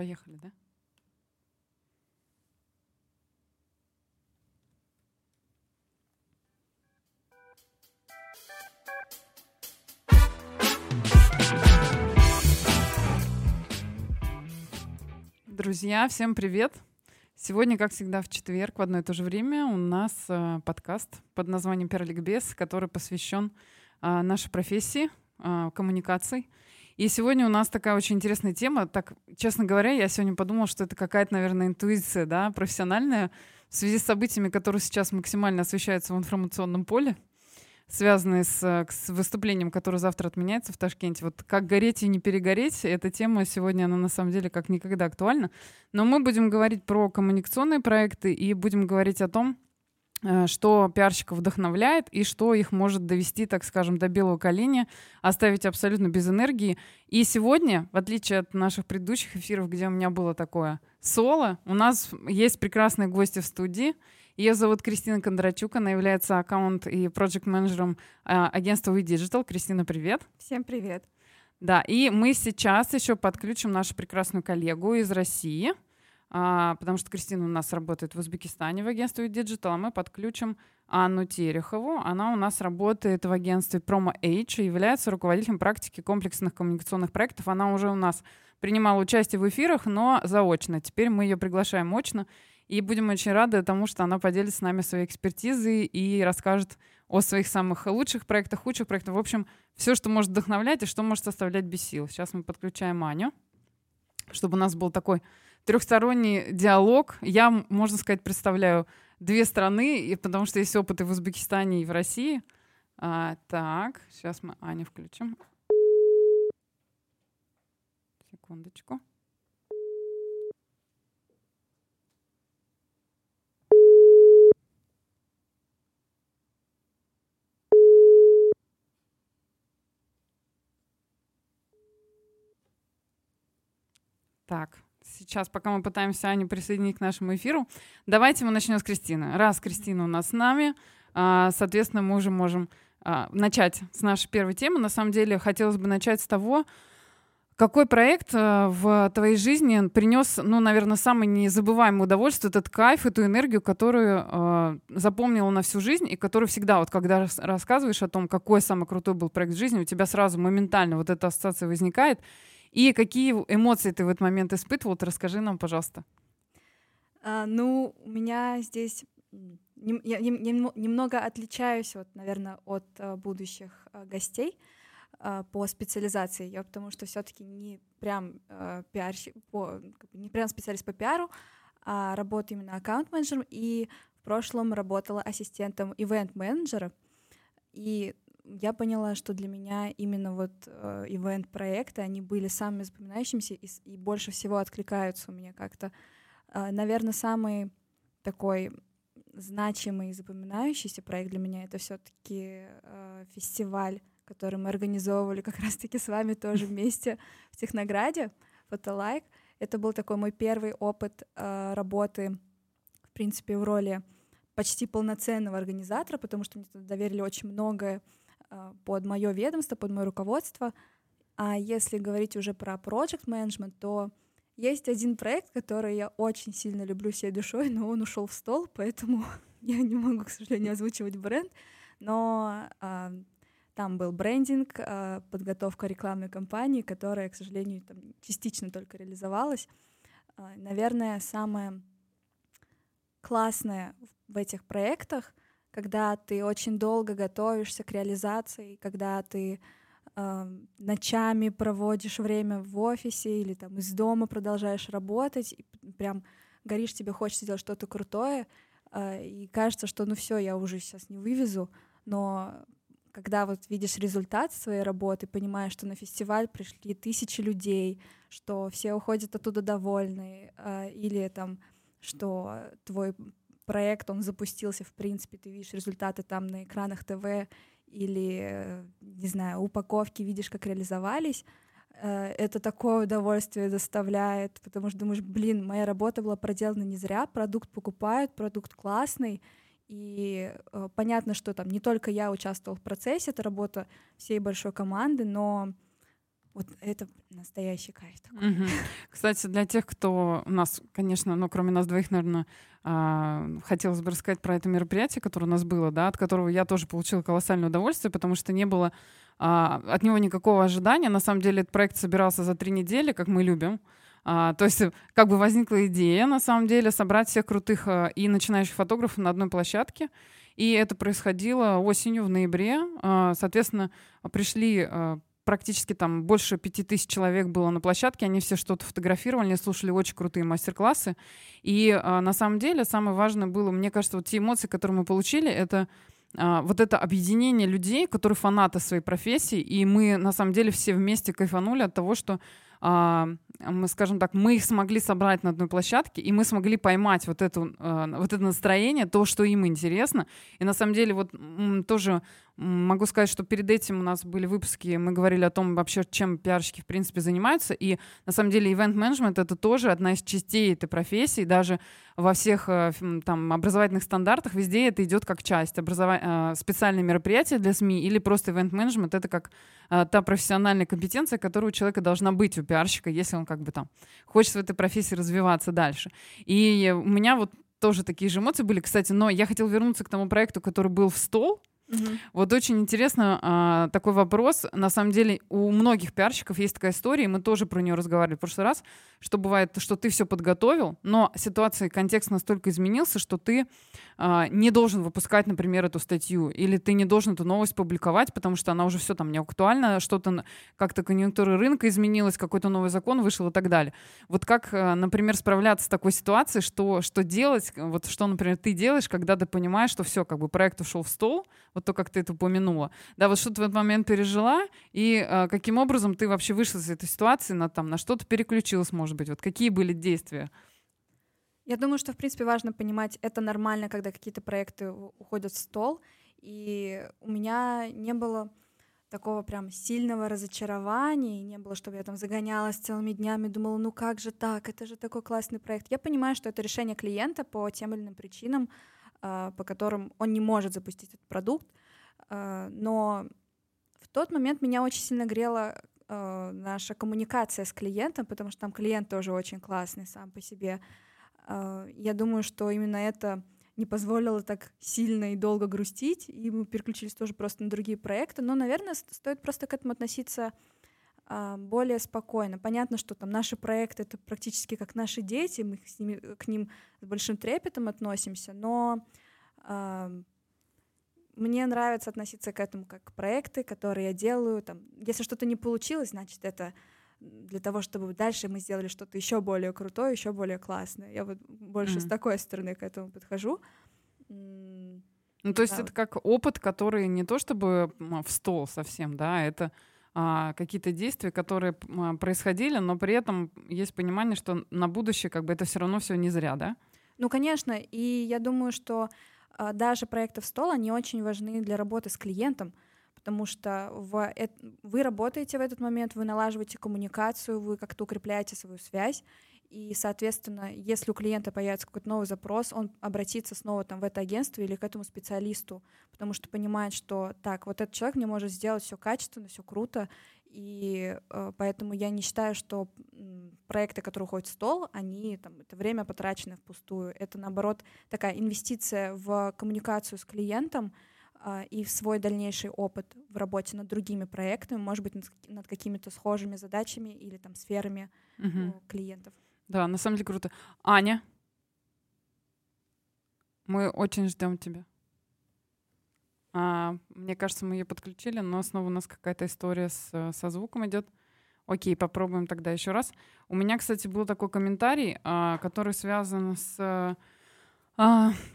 Поехали, да? Друзья, всем привет! Сегодня, как всегда, в четверг в одно и то же время у нас подкаст под названием «Перликбез», который посвящен нашей профессии, коммуникации. И сегодня у нас такая очень интересная тема. Так, честно говоря, я сегодня подумала, что это какая-то, наверное, интуиция, да, профессиональная в связи с событиями, которые сейчас максимально освещаются в информационном поле, связанные с выступлением, которое завтра отменяется в Ташкенте. Вот как гореть и не перегореть, эта тема сегодня, она на самом деле как никогда актуальна. Но мы будем говорить про коммуникационные проекты и будем говорить о том, что пиарщиков вдохновляет и что их может довести, так скажем, до белого коленя, оставить абсолютно без энергии. И сегодня, в отличие от наших предыдущих эфиров, где у меня было такое соло, у нас есть прекрасные гости в студии. Ее зовут Кристина Кондрачук, она является аккаунт и проджект-менеджером агентства We Digital. Кристина, привет. Всем привет. Да, и мы сейчас еще подключим нашу прекрасную коллегу из России, потому что Кристина у нас работает в Узбекистане в агентстве We Digital, а мы подключим Анну Терехову. Она у нас работает в агентстве Promoage и является руководителем практики комплексных коммуникационных проектов. Она уже у нас принимала участие в эфирах, но заочно. Теперь мы ее приглашаем очно. И будем очень рады тому, что она поделится с нами своей экспертизой и расскажет о своих самых лучших проектах, худших проектах. В общем, все, что может вдохновлять и что может оставлять без сил. Сейчас мы подключаем Аню, чтобы у нас был такой трехсторонний диалог. Я, можно сказать, представляю две страны, потому что есть опыт и в Узбекистане, и в России. Так, сейчас мы Аню включим. Секундочку. Так, сейчас, пока мы пытаемся Аню присоединить к нашему эфиру, давайте мы начнем с Кристины. Раз Кристина у нас с нами, соответственно, мы уже можем начать с нашей первой темы. На самом деле, хотелось бы начать с того, какой проект в твоей жизни принес, ну, наверное, самое незабываемое удовольствие, этот кайф, эту энергию, которую запомнила на всю жизнь и которую всегда, вот когда рассказываешь о том, какой самый крутой был проект в жизни, у тебя сразу моментально вот эта ассоциация возникает. И какие эмоции ты в этот момент испытывал? Расскажи нам, пожалуйста. Ну, у меня здесь... Я немного отличаюсь, вот, наверное, от будущих гостей по специализации. Я потому что все-таки не прям специалист по пиару, а работаю именно аккаунт-менеджером. И в прошлом работала ассистентом ивент-менеджера. И я поняла, что для меня именно вот ивент-проекты, они были самыми запоминающимися и больше всего откликаются у меня как-то. Наверное, самый такой значимый и запоминающийся проект для меня — это все-таки фестиваль, который мы организовывали как раз-таки с вами тоже вместе в Технограде, «Фотолайк». Это был такой мой первый опыт работы, в принципе, в роли почти полноценного организатора, потому что мне доверили очень многое под мое ведомство, под мое руководство. А если говорить уже про project management, то есть один проект, который я очень сильно люблю всей душой, но он ушел в стол, поэтому я не могу, к сожалению, озвучивать бренд. Но там был брендинг, подготовка рекламной кампании, которая, к сожалению, там частично только реализовалась. Наверное, самое классное в этих проектах, когда ты очень долго готовишься к реализации, когда ты ночами проводишь время в офисе или там из дома продолжаешь работать, и прям горишь, тебе хочется делать что-то крутое, и кажется, что ну все, я уже сейчас не вывезу, но когда вот видишь результат своей работы, понимаешь, что на фестиваль пришли тысячи людей, что все уходят оттуда довольны, или там, что твой проект, он запустился, в принципе, ты видишь результаты там на экранах ТВ или, не знаю, упаковки, видишь, как реализовались, это такое удовольствие доставляет, потому что думаешь, блин, моя работа была проделана не зря, продукт покупают, продукт классный, и понятно, что там не только я участвовала в процессе, это работа всей большой команды, но Вот это настоящий кайф такой. Угу. Кстати, для тех, кто у нас, конечно, ну, кроме нас двоих, наверное, хотелось бы рассказать про это мероприятие, которое у нас было, да, от которого я тоже получила колоссальное удовольствие, потому что не было от него никакого ожидания. На самом деле этот проект собирался за 3 недели, как мы любим. То есть как бы возникла идея, на самом деле, собрать всех крутых и начинающих фотографов на одной площадке. И это происходило осенью, в ноябре. Соответственно, пришли практически там больше 5000 человек было на площадке, они все что-то фотографировали, они слушали очень крутые мастер-классы. И на самом деле самое важное было, мне кажется, вот те эмоции, которые мы получили, это вот это объединение людей, которые фанаты своей профессии, и мы на самом деле все вместе кайфанули от того, что мы, скажем так, мы их смогли собрать на одной площадке, и мы смогли поймать вот это настроение, то, что им интересно. И на самом деле вот тоже могу сказать, что перед этим у нас были выпуски, мы говорили о том вообще, чем пиарщики в принципе занимаются. И на самом деле ивент-менеджмент — это тоже одна из частей этой профессии. Даже во всех там образовательных стандартах везде это идет как часть. Специальные мероприятия для СМИ или просто ивент-менеджмент — это как та профессиональная компетенция, которая у человека должна быть, у пиарщика, если он как бы там хочет в этой профессии развиваться дальше. И у меня вот тоже такие же эмоции были, кстати, но я хотела вернуться к тому проекту, который был в стол. Угу. Вот очень интересно такой вопрос. На самом деле у многих пиарщиков есть такая история, и мы тоже про нее разговаривали в прошлый раз, что бывает, что ты все подготовил, но ситуация и контекст настолько изменился, что ты не должен выпускать, например, эту статью, или ты не должен эту новость публиковать, потому что она уже все там не актуальна, что-то как-то конъюнктура рынка изменилась, какой-то новый закон вышел и так далее. Вот как, например, справляться с такой ситуацией, что делать, вот что, например, ты делаешь, когда ты понимаешь, что все, как бы проект ушел в стол, вот то, как ты это упомянула. Да, вот что ты в этот момент пережила, и каким образом ты вообще вышла из этой ситуации, на что-то переключилась, может быть, вот какие были действия? Я думаю, что, в принципе, важно понимать, это нормально, когда какие-то проекты уходят в стол, и у меня не было такого прям сильного разочарования, не было, чтобы я там загонялась целыми днями, думала, ну как же так, это же такой классный проект. Я понимаю, что это решение клиента по тем или иным причинам, по которым он не может запустить этот продукт. Но в тот момент меня очень сильно грела наша коммуникация с клиентом, потому что там клиент тоже очень классный сам по себе. Я думаю, что именно это не позволило так сильно и долго грустить, и мы переключились тоже просто на другие проекты. Но, наверное, стоит просто к этому относиться более спокойно. Понятно, что там наши проекты — это практически как наши дети, мы к ним с большим трепетом относимся, но мне нравится относиться к этому как к проекты, которые я делаю. Там, если что-то не получилось, значит, это для того, чтобы дальше мы сделали что-то еще более крутое, еще более классное. Я вот больше с такой стороны к этому подхожу. Ну, то есть это как опыт, который не то чтобы в стол совсем, да, это какие-то действия, которые происходили, но при этом есть понимание, что на будущее как бы это все равно все не зря, да? Ну, конечно, и я думаю, что даже проекты в стол, они очень важны для работы с клиентом, потому что вы работаете в этот момент, вы налаживаете коммуникацию, вы как-то укрепляете свою связь, и, соответственно, если у клиента появится какой-то новый запрос, он обратится снова там в это агентство или к этому специалисту, потому что понимает, что так, вот этот человек мне может сделать все качественно, все круто, и поэтому я не считаю, что проекты, которые уходят в стол, они там это время потрачено впустую. Это, наоборот, такая инвестиция в коммуникацию с клиентом и в свой дальнейший опыт в работе над другими проектами, может быть, над какими-то схожими задачами или там сферами клиентов. Да, на самом деле круто. Аня, мы очень ждем тебя. Мне кажется, мы ее подключили, но снова у нас какая-то история со звуком идет. Окей, попробуем тогда еще раз. У меня, кстати, был такой комментарий, который связан с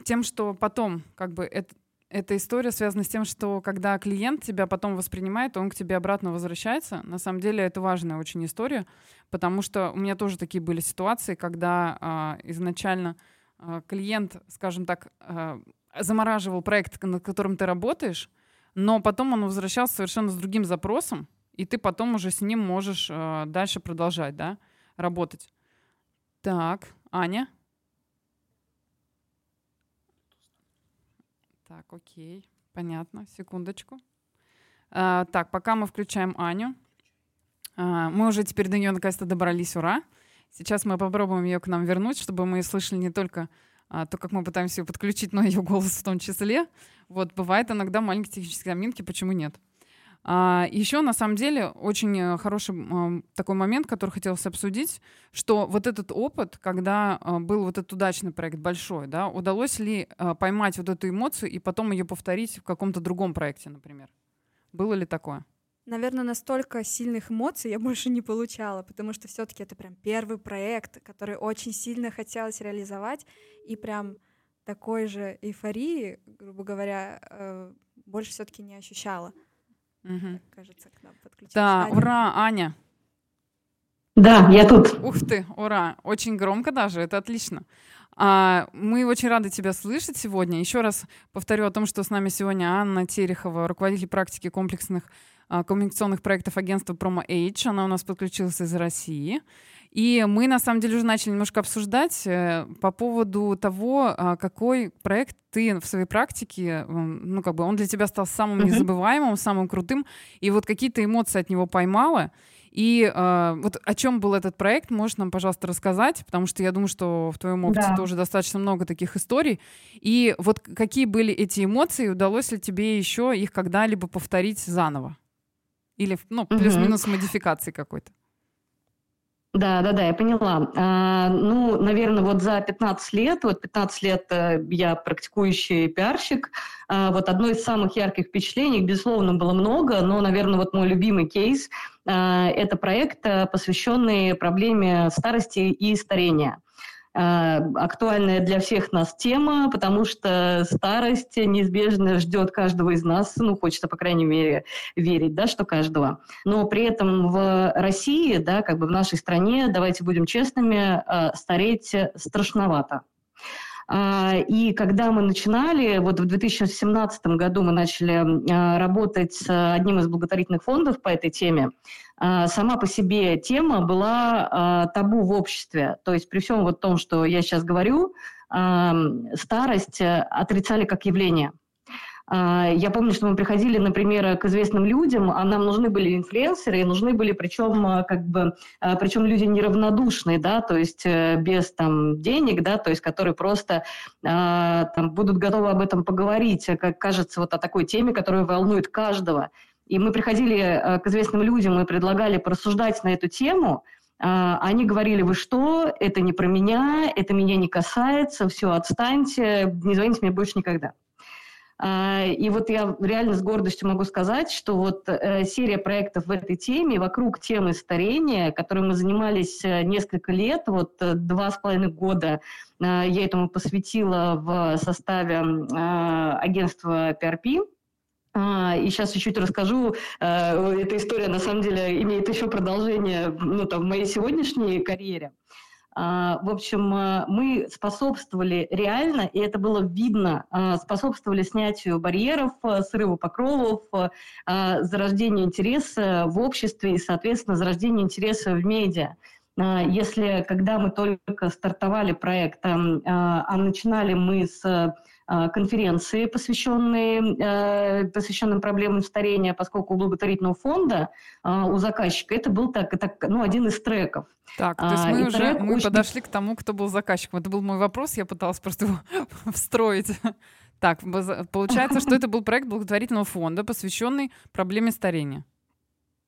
тем, что потом, как бы, эта история связана с тем, что когда клиент тебя потом воспринимает, он к тебе обратно возвращается. На самом деле это важная очень история, потому что у меня тоже такие были ситуации, когда изначально клиент, скажем так, замораживал проект, над которым ты работаешь, но потом он возвращался совершенно с другим запросом, и ты потом уже с ним можешь дальше продолжать, да, работать. Так, Аня. Так, окей, понятно, секундочку. Так, пока мы включаем Аню. Мы уже теперь до нее наконец-то добрались, ура. Сейчас мы попробуем ее к нам вернуть, чтобы мы слышали не только то, как мы пытаемся ее подключить, но и ее голос в том числе. Вот, бывает иногда маленькие технические заминки, почему нет. Еще, на самом деле, очень хороший такой момент, который хотелось обсудить, что вот этот опыт, когда был вот этот удачный проект большой, да, удалось ли поймать вот эту эмоцию и потом ее повторить в каком-то другом проекте, например? Было ли такое? Наверное, настолько сильных эмоций я больше не получала, потому что все-таки это прям первый проект, который очень сильно хотелось реализовать, и прям такой же эйфории, грубо говоря, больше все-таки не ощущала. Угу. Кажется, к нам подключилась. Да, Аня. Ура, Аня! Да, я тут. Ух ты, ура! Очень громко даже, это отлично. Мы очень рады тебя слышать сегодня. Еще раз повторю о том, что с нами сегодня Анна Терехова, руководитель практики комплексных коммуникационных проектов агентства Promoage. Она у нас подключилась из России. И мы, на самом деле, уже начали немножко обсуждать по поводу того, какой проект ты в своей практике, ну, как бы он для тебя стал самым незабываемым, самым крутым, и вот какие-то эмоции от него поймала. И вот о чем был этот проект, можешь нам, пожалуйста, рассказать, потому что я думаю, что в твоем опыте тоже достаточно много таких историй. И вот какие были эти эмоции, удалось ли тебе еще их когда-либо повторить заново? Или, ну, плюс-минус модификации какой-то. Да, я поняла. Ну, наверное, вот за 15 лет я практикующий пиарщик. Вот одно из самых ярких впечатлений, безусловно, было много, но, наверное, вот мой любимый кейс – это проект, посвященный проблеме старости и старения. Актуальная для всех нас тема, потому что старость неизбежно ждет каждого из нас, ну, хочется, по крайней мере, верить, да, что каждого. Но при этом в России, да, как бы в нашей стране, давайте будем честными, стареть страшновато. И когда мы начинали, вот в 2017 году мы начали работать с одним из благотворительных фондов по этой теме, сама по себе тема была табу в обществе. То есть при всем вот том, что я сейчас говорю, старость отрицали как явление. Я помню, что мы приходили, например, к известным людям, а нам нужны были инфлюенсеры, и нужны были, причем люди неравнодушные, да, то есть без там денег, да, то есть которые просто там будут готовы об этом поговорить, как кажется, вот о такой теме, которая волнует каждого. И мы приходили к известным людям и предлагали порассуждать на эту тему. Они говорили: вы что, это не про меня, это меня не касается, все, отстаньте, не звоните мне больше никогда. И вот я реально с гордостью могу сказать, что вот серия проектов в этой теме, вокруг темы старения, которой мы занимались несколько лет, вот 2,5 года я этому посвятила в составе агентства PRP. И сейчас чуть-чуть расскажу. Эта история, на самом деле, имеет еще продолжение, ну, там, в моей сегодняшней карьере. В общем, мы способствовали реально, и это было видно, способствовали снятию барьеров, срыву покровов, зарождению интереса в обществе и, соответственно, зарождению интереса в медиа. Если, когда мы только стартовали проект, а начинали мы с конференции, посвященные проблемам старения, поскольку у благотворительного фонда, у заказчика, это был один из треков. Так, то есть мы подошли к тому, кто был заказчиком. Это был мой вопрос, я пыталась просто его встроить. Так, получается, что это был проект благотворительного фонда, посвященный проблеме старения.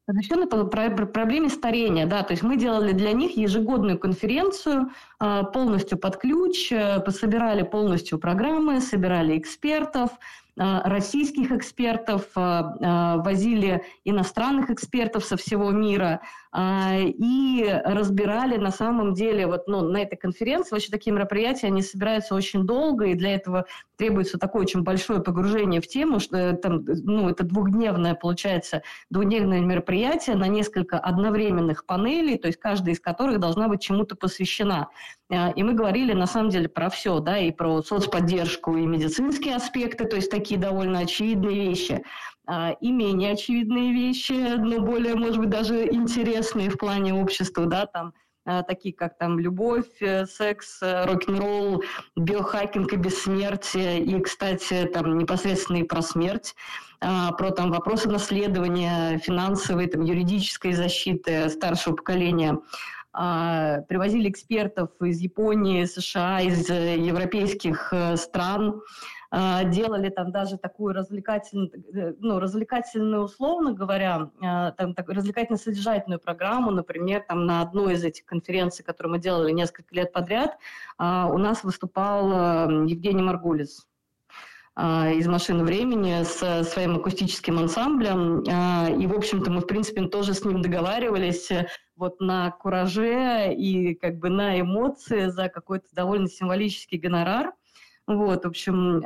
Посвященный проблеме старения, да, то есть мы делали для них ежегодную конференцию полностью под ключ, собирали полностью программы, собирали экспертов, российских экспертов, возили иностранных экспертов со всего мира и разбирали на самом деле вот, ну, на этой конференции. Вообще такие мероприятия, они собираются очень долго, и для этого требуется такое очень большое погружение в тему, что там, ну, это двухдневное мероприятие на несколько одновременных панелей, то есть каждая из которых должна быть чему-то посвящена. И мы говорили на самом деле про все, да, и про соцподдержку, и медицинские аспекты, то есть такие довольно очевидные вещи, и менее очевидные вещи, но более, может быть, даже интересные в плане общества, да, там такие как там любовь, секс, рок-н-ролл, биохакинг и бессмертие, и, кстати, там непосредственно и про смерть, про там вопросы наследования, финансовой, там, юридической защиты старшего поколения. Привозили экспертов из Японии, США, из европейских стран, делали там даже такую развлекательную, развлекательную, условно говоря, там, развлекательно-содержательную программу, например, там на одной из этих конференций, которую мы делали несколько лет подряд, у нас выступал Евгений Маргулис из «Машины времени» с своим акустическим ансамблем. И, в общем-то, мы, в принципе, тоже с ним договаривались вот на кураже и как бы на эмоции за какой-то довольно символический гонорар. Вот, в общем,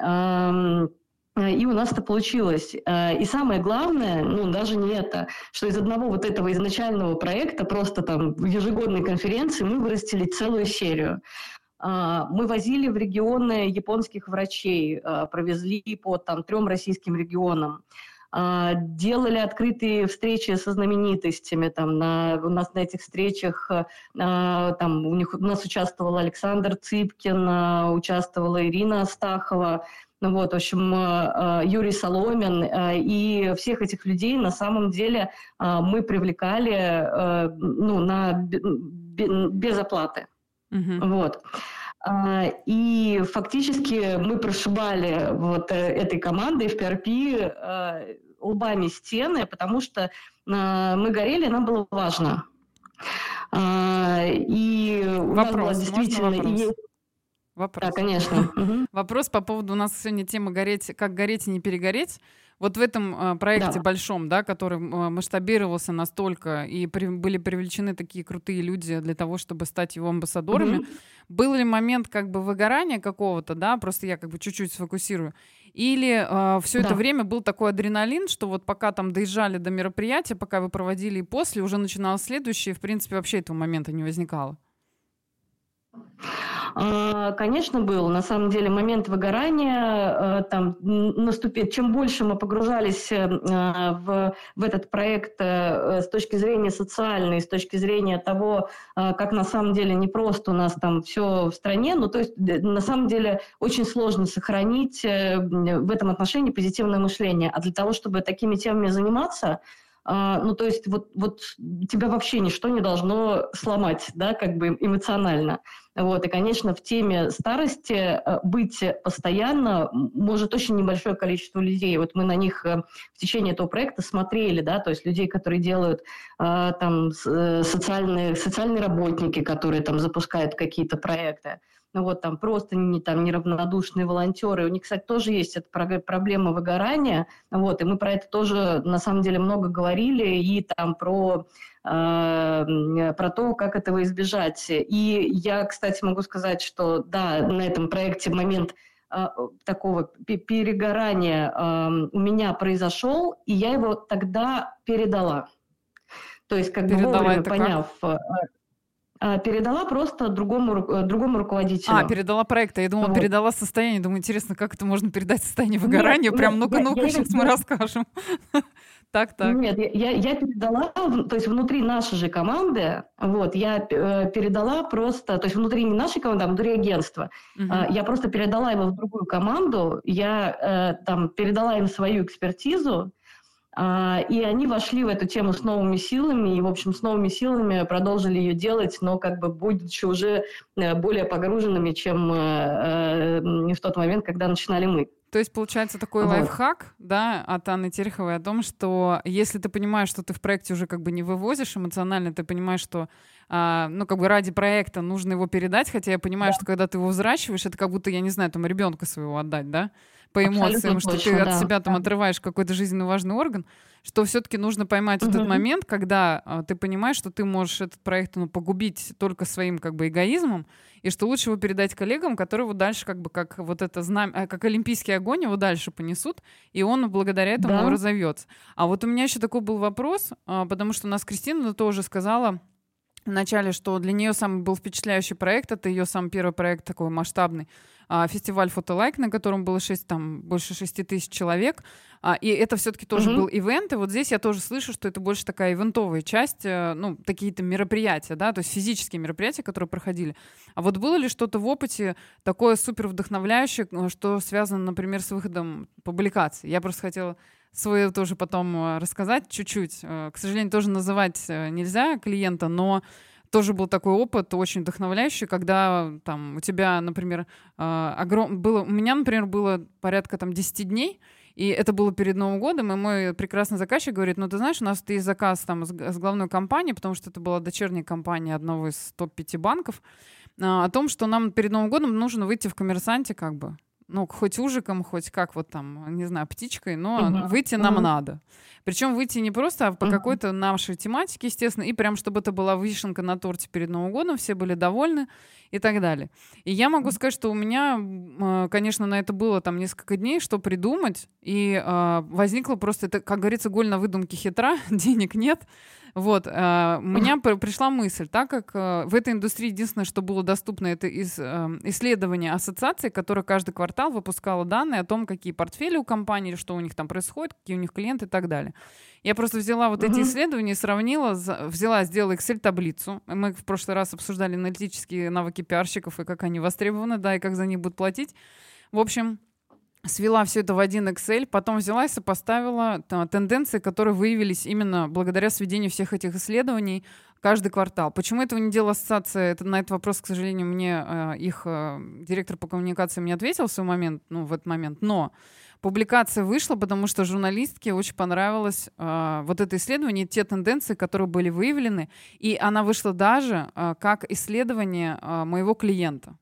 и у нас это получилось. И самое главное, даже не это, что из одного вот этого изначального проекта, просто там в ежегодной конференции, мы вырастили целую серию. Мы возили в регионы японских врачей, провезли по там 3 российским регионам, делали открытые встречи со знаменитостями. Там, у нас на этих встречах у нас участвовал Александр Цыпкин, участвовала Ирина Астахова, в общем, Юрий Соломин. И всех этих людей на самом деле мы привлекали без оплаты. Uh-huh. Вот. И фактически мы прошибали вот этой командой в PRP лбами стены, потому что мы горели, нам было важно. И у нас была действительно... Вопрос. Да, конечно. Вопрос по поводу, у нас сегодня тема гореть, как гореть и не перегореть. Вот в этом проекте большом, да, который масштабировался настолько, и были привлечены такие крутые люди для того, чтобы стать его амбассадорами, был ли момент как бы выгорания какого-то, да, просто я как бы чуть-чуть сфокусирую, или все это время был такой адреналин, что вот пока там доезжали до мероприятия, пока вы проводили и после, уже начиналось следующее, и, в принципе, вообще этого момента не возникало? Конечно, был. На самом деле момент выгорания там наступил. Чем больше мы погружались в этот проект с точки зрения социальной, с точки зрения того, как на самом деле непросто у нас там все в стране, то есть на самом деле очень сложно сохранить в этом отношении позитивное мышление. А для того, чтобы такими темами заниматься, то есть вот тебя вообще ничто не должно сломать, да, как бы эмоционально. Вот, и, конечно, в теме старости быть постоянно может очень небольшое количество людей. Вот мы на них в течение этого проекта смотрели, да, то есть людей, которые делают там социальные работники, которые там запускают какие-то проекты. Там просто неравнодушные волонтеры. У них, кстати, тоже есть эта проблема выгорания. И мы про это тоже, на самом деле, много говорили. И там про то, как этого избежать. И я, кстати, могу сказать, что, да, на этом проекте момент такого перегорания у меня произошел, и я его тогда передала. То есть, как бы вовремя поняв... Передала просто другому руководителю. Передала проект. Я думала, передала состояние. Думаю, интересно, как это можно передать состояние выгорания? Прям ну-ка, сейчас мы расскажем. Так. Нет, я передала, то есть внутри нашей же команды, я передала просто, то есть внутри не нашей команды, а внутри агентства. Я просто передала его в другую команду, я там передала им свою экспертизу, и они вошли в эту тему с новыми силами, и, в общем, с новыми силами продолжили ее делать, но как бы будучи уже более погруженными, чем в тот момент, когда начинали мы. То есть, получается, такой лайфхак, да, от Анны Тереховой о том, что если ты понимаешь, что ты в проекте уже как бы не вывозишь эмоционально, ты понимаешь, что, ради проекта нужно его передать, хотя я понимаю, что когда ты его взращиваешь, это как будто, я не знаю, там, ребенка своего отдать, да, по эмоциям, абсолютно, что точно, ты от себя там отрываешь какой-то жизненно важный орган, что все-таки нужно поймать этот момент, когда ты понимаешь, что ты можешь этот проект погубить только своим как бы эгоизмом, и что лучше его передать коллегам, которые его дальше как бы как вот это знамя, как олимпийский огонь его дальше понесут, и он благодаря этому разовьется. А вот у меня еще такой был вопрос, потому что у нас Кристина тоже сказала вначале, что для нее самый был впечатляющий проект, это ее самый первый проект такой масштабный, фестиваль «Фотолайк», на котором было больше 6000 человек, и это все-таки тоже был ивент, и вот здесь я тоже слышу, что это больше такая ивентовая часть, ну, такие-то мероприятия, да, то есть физические мероприятия, которые проходили. А вот было ли что-то в опыте такое супер вдохновляющее, что связано, например, с выходом публикации? Я просто хотела свое тоже потом рассказать чуть-чуть. К сожалению, тоже называть нельзя клиента, но тоже был такой опыт очень вдохновляющий, когда там у тебя, например, у меня, например, было порядка там 10 дней, и это было перед Новым годом, и мой прекрасный заказчик говорит: ну, ты знаешь, у нас есть заказ там с главной компанией, потому что это была дочерняя компания одного из топ-5 банков, о том, что нам перед Новым годом нужно выйти в «Коммерсанте» как бы. Ну, хоть ужиком, хоть как вот там, не знаю, птичкой, но выйти нам надо. Причем выйти не просто, а по какой-то нашей тематике, естественно, и прям, чтобы это была вишенка на торте перед Новым годом, все были довольны и так далее. И я могу сказать, что у меня, конечно, на это было там несколько дней, что придумать, и возникло просто, это, как говорится, голь на выдумке хитра, денег нет. Вот, у меня пришла мысль, так как в этой индустрии единственное, что было доступно, это исследование ассоциации, которая каждый квартал выпускала данные о том, какие портфели у компании, что у них там происходит, какие у них клиенты и так далее. Я просто взяла вот эти исследования и сравнила, сделала Excel-таблицу. Мы в прошлый раз обсуждали аналитические навыки пиарщиков и как они востребованы, да, и как за них будут платить. В общем, свела все это в один Excel, потом взяла и сопоставила тенденции, которые выявились именно благодаря сведению всех этих исследований каждый квартал. Почему этого не делала ассоциация? На этот вопрос, к сожалению, мне их директор по коммуникациям не ответил в этот момент. Но публикация вышла, потому что журналистке очень понравилось вот это исследование, те тенденции, которые были выявлены. И она вышла даже как исследование моего клиента.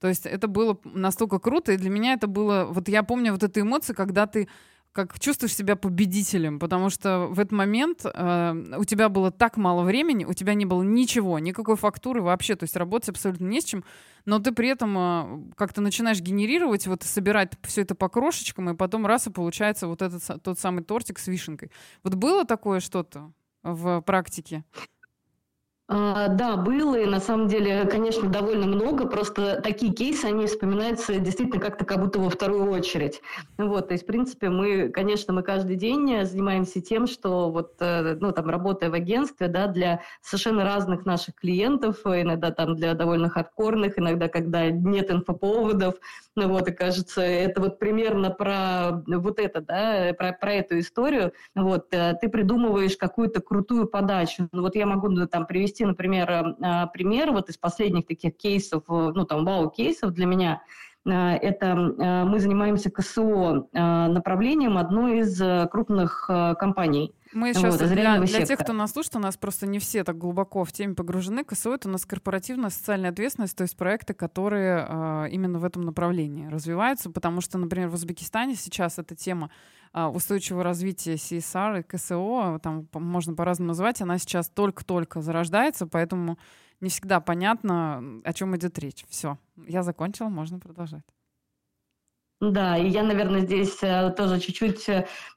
То есть это было настолько круто, и для меня это было... Вот я помню вот эту эмоцию, когда ты как чувствуешь себя победителем, потому что в этот момент у тебя было так мало времени, у тебя не было ничего, никакой фактуры вообще, то есть работать абсолютно не с чем, но ты при этом как-то начинаешь генерировать, вот собирать все это по крошечкам, и потом раз и получается вот этот тот самый тортик с вишенкой. Вот было такое что-то в практике? Да, было, и на самом деле, конечно, довольно много, просто такие кейсы, они вспоминаются действительно как-то как будто во вторую очередь. Вот, то есть, в принципе, мы каждый день занимаемся тем, что вот, работая в агентстве, да, для совершенно разных наших клиентов, иногда там для довольно хардкорных, иногда когда нет инфоповодов, и кажется, это вот примерно про эту историю, ты придумываешь какую-то крутую подачу. Я могу там привести, например, пример вот из последних таких кейсов, вау-кейсов для меня. Это мы занимаемся КСО направлением одной из крупных компаний. Мы сейчас для тех, кто нас слушает, у нас просто не все так глубоко в теме погружены. КСО — это у нас корпоративная социальная ответственность, то есть проекты, которые именно в этом направлении развиваются, потому что, например, в Узбекистане сейчас эта тема устойчивого развития CSR и КСО, там можно по-разному назвать, она сейчас только-только зарождается, поэтому не всегда понятно, о чем идет речь. Все, я закончила, можно продолжать. Да, и я, наверное, здесь тоже чуть-чуть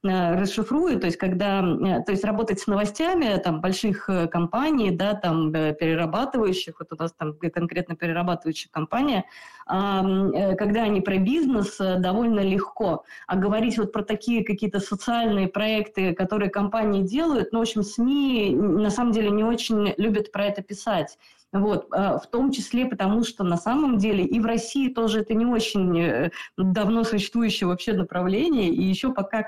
расшифрую, то есть работать с новостями там больших компаний, да, там перерабатывающих, вот у нас там конкретно перерабатывающая компания, когда они про бизнес, довольно легко, а говорить вот про такие какие-то социальные проекты, которые компании делают, СМИ на самом деле не очень любят про это писать. В том числе потому, что на самом деле и в России тоже это не очень давно существующее вообще направление, и еще пока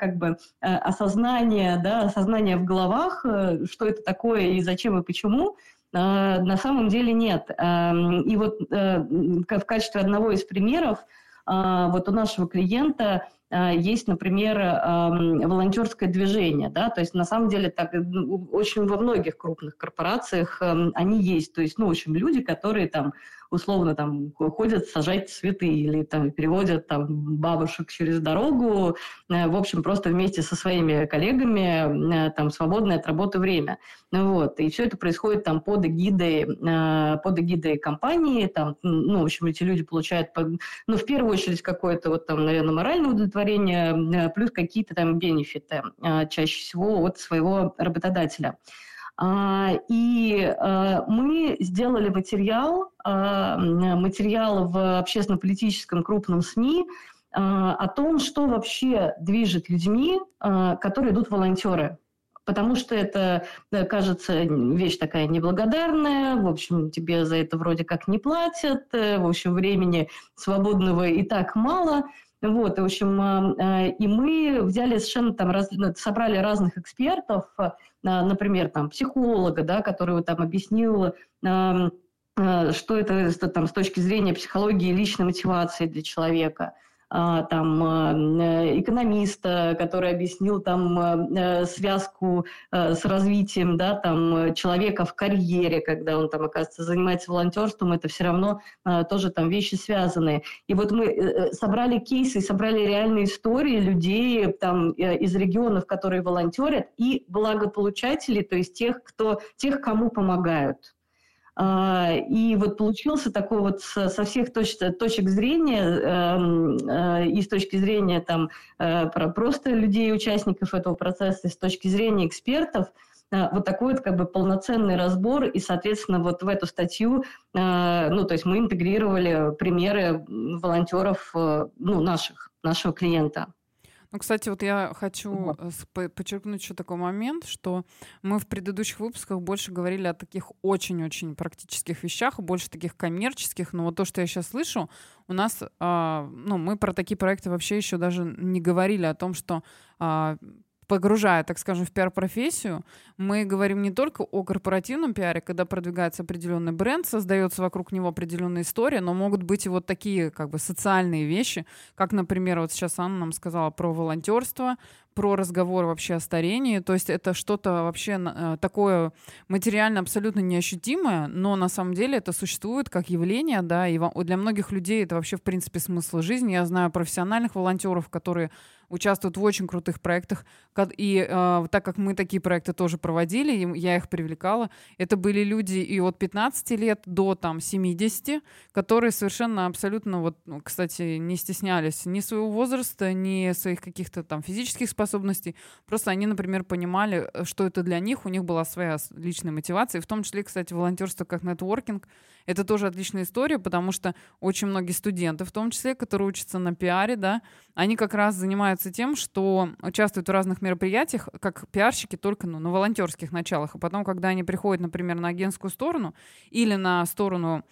осознание в головах, что это такое и зачем и почему, на самом деле нет. И в качестве одного из примеров у нашего клиента есть, например, волонтерское движение, да, то есть на самом деле так очень во многих крупных корпорациях они есть, то есть, в общем, люди, которые там условно там ходят сажать цветы или там переводят там бабушек через дорогу, в общем, просто вместе со своими коллегами там свободное от работы время, и все это происходит там под эгидой компании, там, в общем, эти люди получают, в первую очередь какое-то наверное, моральное удовлетворение, плюс какие-то там бенефиты чаще всего от своего работодателя. И мы сделали материал в общественно-политическом крупном СМИ о том, что вообще движет людьми, которые идут в волонтеры. Потому что это, кажется, вещь такая неблагодарная, в общем, тебе за это вроде как не платят, в общем, времени свободного и так мало. Вот, в общем, и мы взяли совершенно там, собрали разных экспертов, например, там, психолога, да, который там объяснил, что это там, с точки зрения психологии личной мотивации для человека. Там, экономиста, который объяснил там, связку с развитием, да, там, человека в карьере, когда он там, оказывается, занимается волонтерством, это все равно тоже там, вещи связанные. И вот мы собрали кейсы, собрали реальные истории людей там, из регионов, которые волонтерят, и благополучателей, то есть тех, кому помогают. И вот получился такой вот со всех точек зрения, и с точки зрения там, просто людей, участников этого процесса, и с точки зрения экспертов, вот такой вот как бы полноценный разбор, и, соответственно, вот в эту статью, ну, то есть мы интегрировали примеры волонтеров, ну, нашего клиента. Ну, кстати, вот я хочу подчеркнуть еще такой момент, что мы в предыдущих выпусках больше говорили о таких очень-очень практических вещах, больше таких коммерческих, но вот то, что я сейчас слышу, у нас, ну, мы про такие проекты вообще еще даже не говорили о том, что... погружая, так скажем, в пиар-профессию, мы говорим не только о корпоративном пиаре, когда продвигается определенный бренд, создается вокруг него определенная история, но могут быть и вот такие как бы социальные вещи, как, например, вот сейчас Анна нам сказала про волонтерство, про разговор вообще о старении, то есть это что-то вообще такое материально абсолютно неощутимое, но на самом деле это существует как явление, да, и для многих людей это вообще в принципе смысл жизни. Я знаю профессиональных волонтеров, которые участвуют в очень крутых проектах, и так как мы такие проекты тоже проводили, я их привлекала, это были люди и от 15 лет до там 70, которые совершенно абсолютно, вот, кстати, не стеснялись ни своего возраста, ни своих каких-то там физических способностей, просто они, например, понимали, что это для них, у них была своя личная мотивация, в том числе, кстати, волонтерство как нетворкинг, это тоже отличная история, потому что очень многие студенты, в том числе, которые учатся на пиаре, да, они как раз занимаются тем, что участвуют в разных мероприятиях, как пиарщики, только ну, на волонтерских началах. А потом, когда они приходят, например, на агентскую сторону или на сторону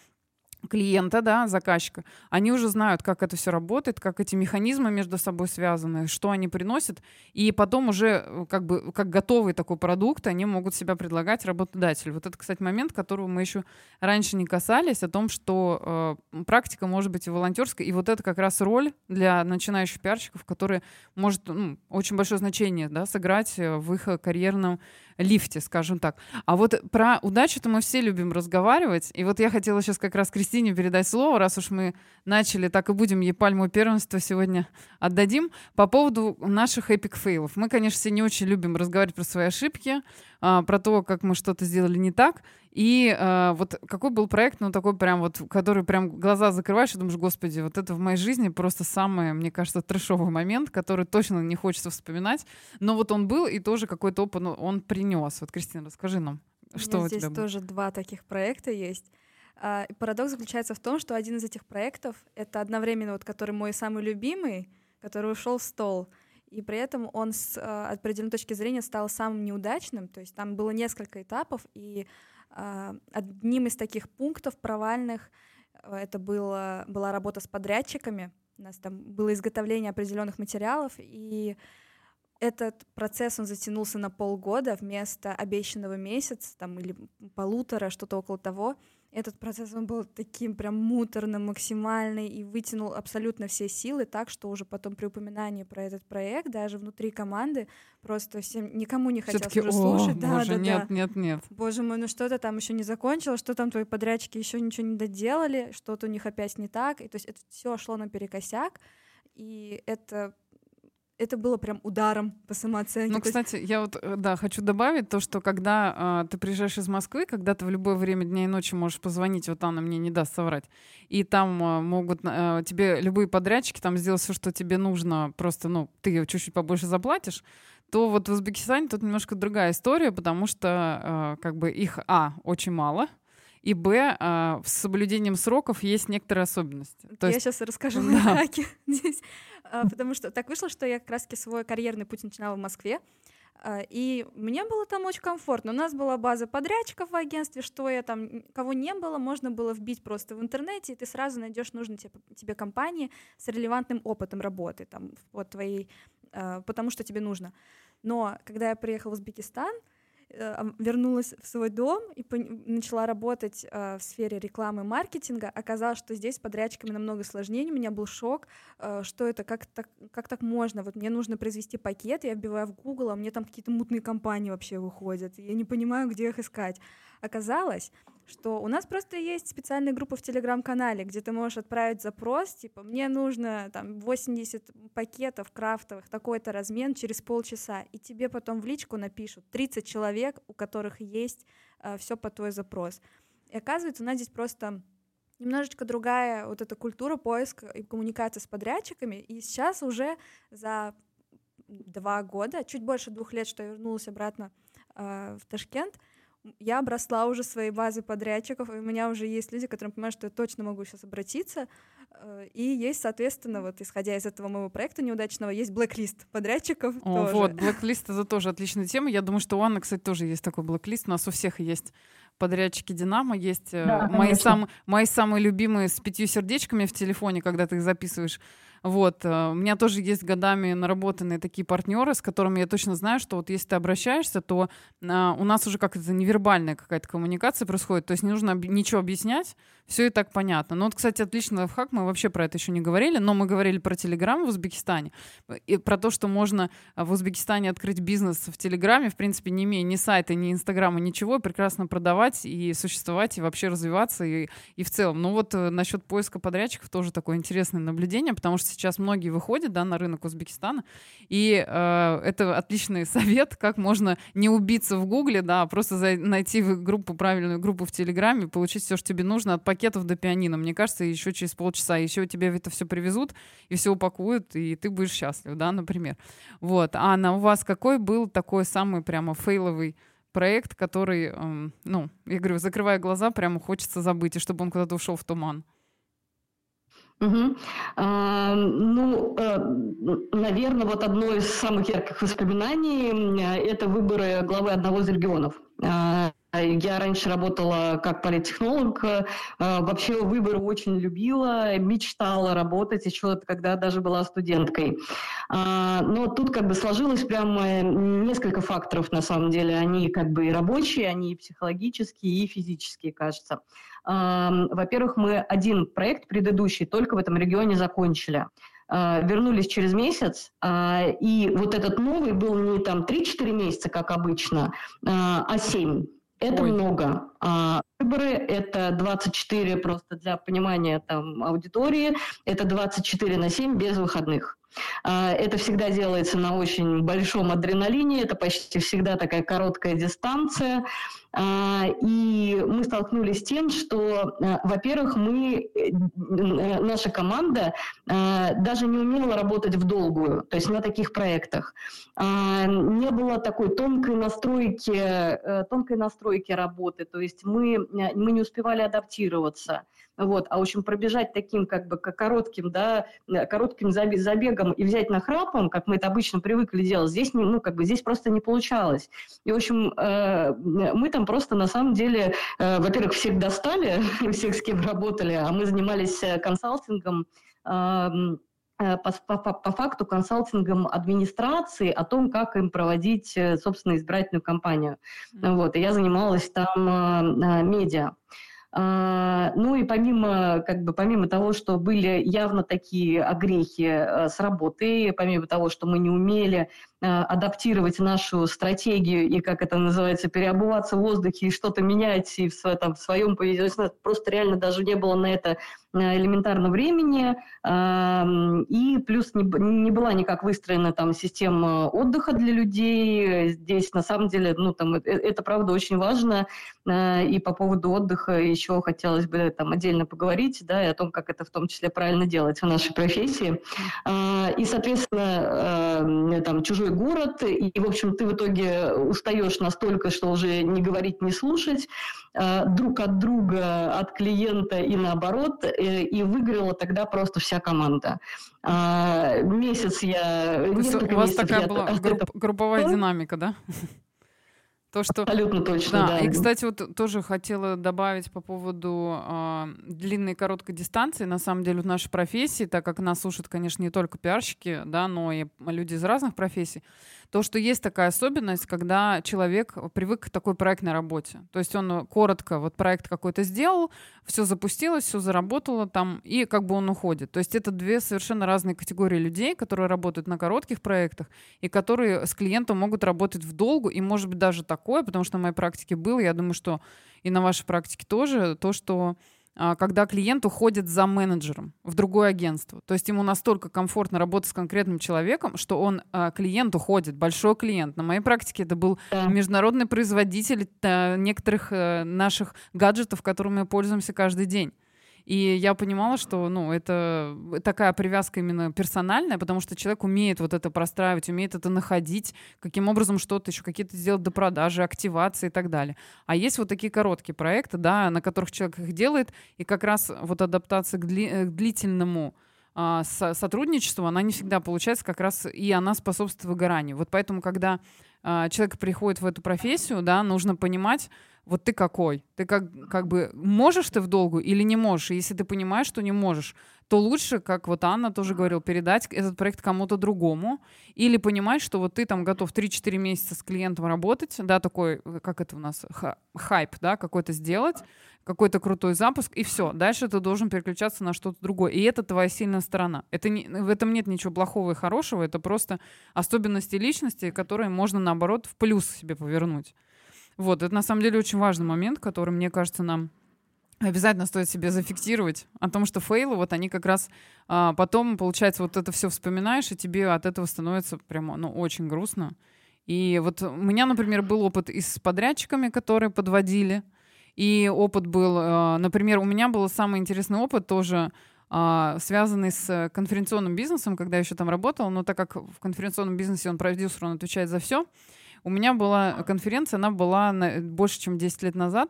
клиента, да, заказчика, они уже знают, как это все работает, как эти механизмы между собой связаны, что они приносят, и потом уже как бы как готовый такой продукт они могут себя предлагать работодателю. Вот это, кстати, момент, которого мы еще раньше не касались, о том, что практика может быть и волонтерская, и вот это как раз роль для начинающих пиарщиков, которая может очень большое значение, да, сыграть в их карьерном лифте, скажем так. А вот про удачу-то мы все любим разговаривать, и вот я хотела сейчас как раз Кристине передать слово, раз уж мы начали, так и будем ей пальму первенства сегодня отдадим. По поводу наших эпик-фейлов. Мы, конечно, все не очень любим разговаривать про свои ошибки, про то, как мы что-то сделали не так. И вот какой был проект, ну такой прям вот, который прям глаза закрываешь и думаешь, господи, вот это в моей жизни просто самый, мне кажется, трэшовый момент, который точно не хочется вспоминать. Но вот он был, и тоже какой-то опыт он принес. Вот, Кристина, расскажи нам, что у тебя здесь было. Тоже два таких проекта есть. Парадокс заключается в том, что один из этих проектов — это одновременно вот, который мой самый любимый, который ушел в стол, и при этом он с определенной точки зрения стал самым неудачным, то есть там было несколько этапов, и одним из таких пунктов провальных это была работа с подрядчиками, у нас там было изготовление определенных материалов, и этот процесс, он затянулся на полгода вместо обещанного месяца там, или полутора, что-то около того. Этот процесс, он был таким прям муторным, максимальный, и вытянул абсолютно все силы так, что уже потом при упоминании про этот проект даже внутри команды просто всем, никому не хотелось уже слушать. Боже, да, нет, да. Нет. Боже мой, ну что-то там еще не закончилось, что там твои подрядчики еще ничего не доделали, что-то у них опять не так. И то есть это все шло наперекосяк, и это было прям ударом по самооценке. Ну, кстати, я вот, да, хочу добавить то, что когда ты приезжаешь из Москвы, когда ты в любое время дня и ночи можешь позвонить, вот Анна мне не даст соврать, и там могут тебе любые подрядчики там сделать все, что тебе нужно, просто, ну, ты чуть-чуть побольше заплатишь, то вот в Узбекистане тут немножко другая история, потому что как бы их, очень мало, и, б, с соблюдением сроков есть некоторые особенности. То есть... Я сейчас расскажу лайфхаки здесь, потому что так вышло, что я как раз-таки свой карьерный путь начинала в Москве, и мне было там очень комфортно. У нас была база подрядчиков в агентстве, что я там, кого не было, можно было вбить просто в интернете, и ты сразу найдешь нужные тебе компании с релевантным опытом работы, там, вот твоей, потому что тебе нужно. Но когда я приехала в Узбекистан, вернулась в свой дом и начала работать в сфере рекламы и маркетинга, оказалось, что здесь с подрядчиками намного сложнее. У меня был шок, что это, как так можно? Вот мне нужно произвести пакет, я вбиваю в Google, а мне там какие-то мутные компании вообще выходят, я не понимаю, где их искать. Оказалось, что у нас просто есть специальная группа в Телеграм-канале, где ты можешь отправить запрос, типа, мне нужно там 80 пакетов крафтовых, такой-то размен через полчаса, и тебе потом в личку напишут 30 человек, у которых есть все по твой запрос. И оказывается, у нас здесь просто немножечко другая вот эта культура поиска и коммуникации с подрядчиками, и сейчас уже за 2 года, чуть больше 2 лет, что я вернулась обратно в Ташкент, я обросла уже своей базой подрядчиков, и у меня уже есть люди, которые понимают, что я точно могу сейчас обратиться, и есть, соответственно, вот исходя из этого моего проекта неудачного, есть блэк-лист подрядчиков. Тоже. Вот, блэк-лист — это тоже отличная тема. Я думаю, что у Анны, кстати, тоже есть такой блэк-лист. У нас у всех есть подрядчики «Динамо», есть да, мои самые любимые с 5 сердечками в телефоне, когда ты их записываешь. Вот. У меня тоже есть годами наработанные такие партнеры, с которыми я точно знаю, что вот если ты обращаешься, то у нас уже как-то невербальная какая-то коммуникация происходит, то есть не нужно ничего объяснять, все и так понятно. Ну вот, кстати, отличный лайфхак, мы вообще про это еще не говорили, но мы говорили про Телеграм в Узбекистане, и про то, что можно в Узбекистане открыть бизнес в Телеграме, в принципе, не имея ни сайта, ни Инстаграма, ничего, и прекрасно продавать, и существовать, и вообще развиваться, и в целом. Ну вот насчет поиска подрядчиков тоже такое интересное наблюдение, потому что сейчас многие выходят, да, на рынок Узбекистана, и это отличный совет, как можно не убиться в Гугле, да, а просто найти правильную группу в Телеграме, получить все, что тебе нужно, от пакетов до пианино. Мне кажется, еще через полчаса еще тебе это все привезут, и все упакуют, и ты будешь счастлив, да, например. Вот. Анна, у вас какой был такой самый прямо фейловый проект, который, я говорю, закрывая глаза, прямо хочется забыть, и чтобы он куда-то ушел в туман? Угу. Наверное, вот одно из самых ярких воспоминаний – это выборы главы одного из регионов. Я раньше работала как политтехнолог, вообще выборы очень любила, мечтала работать еще, когда даже была студенткой. Но тут как бы сложилось прямо несколько факторов, на самом деле. Они как бы и рабочие, они и психологические, и физические, кажется. Во-первых, мы один проект предыдущий только в этом регионе закончили. Вернулись через месяц, и вот этот новый был не там 3-4 месяца, как обычно, а 7. Это много. Выборы – это 24, просто для понимания там аудитории, это 24/7 без выходных. Это всегда делается на очень большом адреналине, это почти всегда такая короткая дистанция. И мы столкнулись с тем, что, во-первых, наша команда даже не умела работать в долгую, то есть на таких проектах. Не было такой тонкой настройки работы, то есть мы не успевали адаптироваться. Вот. А в общем, пробежать таким как бы коротким забегом и взять нахрапом, как мы это обычно привыкли делать, здесь просто не получалось. И, в общем, мы там просто на самом деле, во-первых, всех достали, всех, с кем работали, а мы занимались консалтингом, по факту консалтингом администрации о том, как им проводить, собственно, избирательную кампанию. Вот. И я занималась там медиа. И помимо того, что были явно такие огрехи с работой, помимо того, что мы не умели адаптировать нашу стратегию и, как это называется, переобуваться в воздухе и что-то менять и в своем поведении, просто реально даже не было на это элементарно времени, и плюс не была никак выстроена там система отдыха для людей. Здесь на самом деле, это правда очень важно, и по поводу отдыха еще хотелось бы там отдельно поговорить, да, и о том, как это в том числе правильно делать в нашей профессии. И, соответственно, там чужой чужой город, и, в общем, ты в итоге устаешь настолько, что уже не говорить, не слушать, друг от друга, от клиента и наоборот, и выиграла тогда просто вся команда. Месяц я... У вас такая была групповая динамика, да? То, что... Абсолютно точно, да. И, кстати, вот тоже хотела добавить по поводу длинной и короткой дистанции. На самом деле в нашей профессии, так как нас слушают, конечно, не только пиарщики, да, но и люди из разных профессий, то, что есть такая особенность, когда человек привык к такой проектной работе. То есть он коротко вот проект какой-то сделал, все запустилось, все заработало там, и как бы он уходит. То есть это две совершенно разные категории людей, которые работают на коротких проектах и которые с клиентом могут работать вдолгу, и, может быть, даже такое, потому что на моей практике было, я думаю, что и на вашей практике тоже, то, что когда клиент уходит за менеджером в другое агентство, то есть ему настолько комфортно работать с конкретным человеком, что он, клиент уходит, большой клиент. На моей практике это был международный производитель некоторых наших гаджетов, которыми мы пользуемся каждый день. И я понимала, что это такая привязка именно персональная, потому что человек умеет вот это простраивать, умеет это находить, каким образом что-то еще, какие-то сделать до продажи, активации и так далее. А есть вот такие короткие проекты, да, на которых человек их делает, и как раз вот адаптация к длительному сотрудничеству, она не всегда получается как раз, и она способствует выгоранию. Вот поэтому, когда человек приходит в эту профессию, да, нужно понимать, вот ты какой? Ты как бы можешь ты в долгу или не можешь? И если ты понимаешь, что не можешь, то лучше, как вот Анна тоже говорила, передать этот проект кому-то другому. Или понимать, что вот ты там готов 3-4 месяца с клиентом работать, да, такой, как это у нас, хайп, да, какой-то сделать, какой-то крутой запуск, и все. Дальше ты должен переключаться на что-то другое. И это твоя сильная сторона. Это не, в этом нет ничего плохого и хорошего, это просто особенности личности, которые можно, наоборот, в плюс себе повернуть. Вот, это на самом деле очень важный момент, который, мне кажется, нам обязательно стоит себе зафиксировать, о том, что фейлы, вот они как раз потом, получается, вот это все вспоминаешь, и тебе от этого становится прямо, очень грустно. И вот у меня, например, был опыт и с подрядчиками, которые подводили, и опыт был, например, у меня был самый интересный опыт тоже, связанный с конференционным бизнесом, когда я еще там работала, но так как в конференционном бизнесе он продюсер, он отвечает за все. У меня была конференция, она была больше, чем 10 лет назад,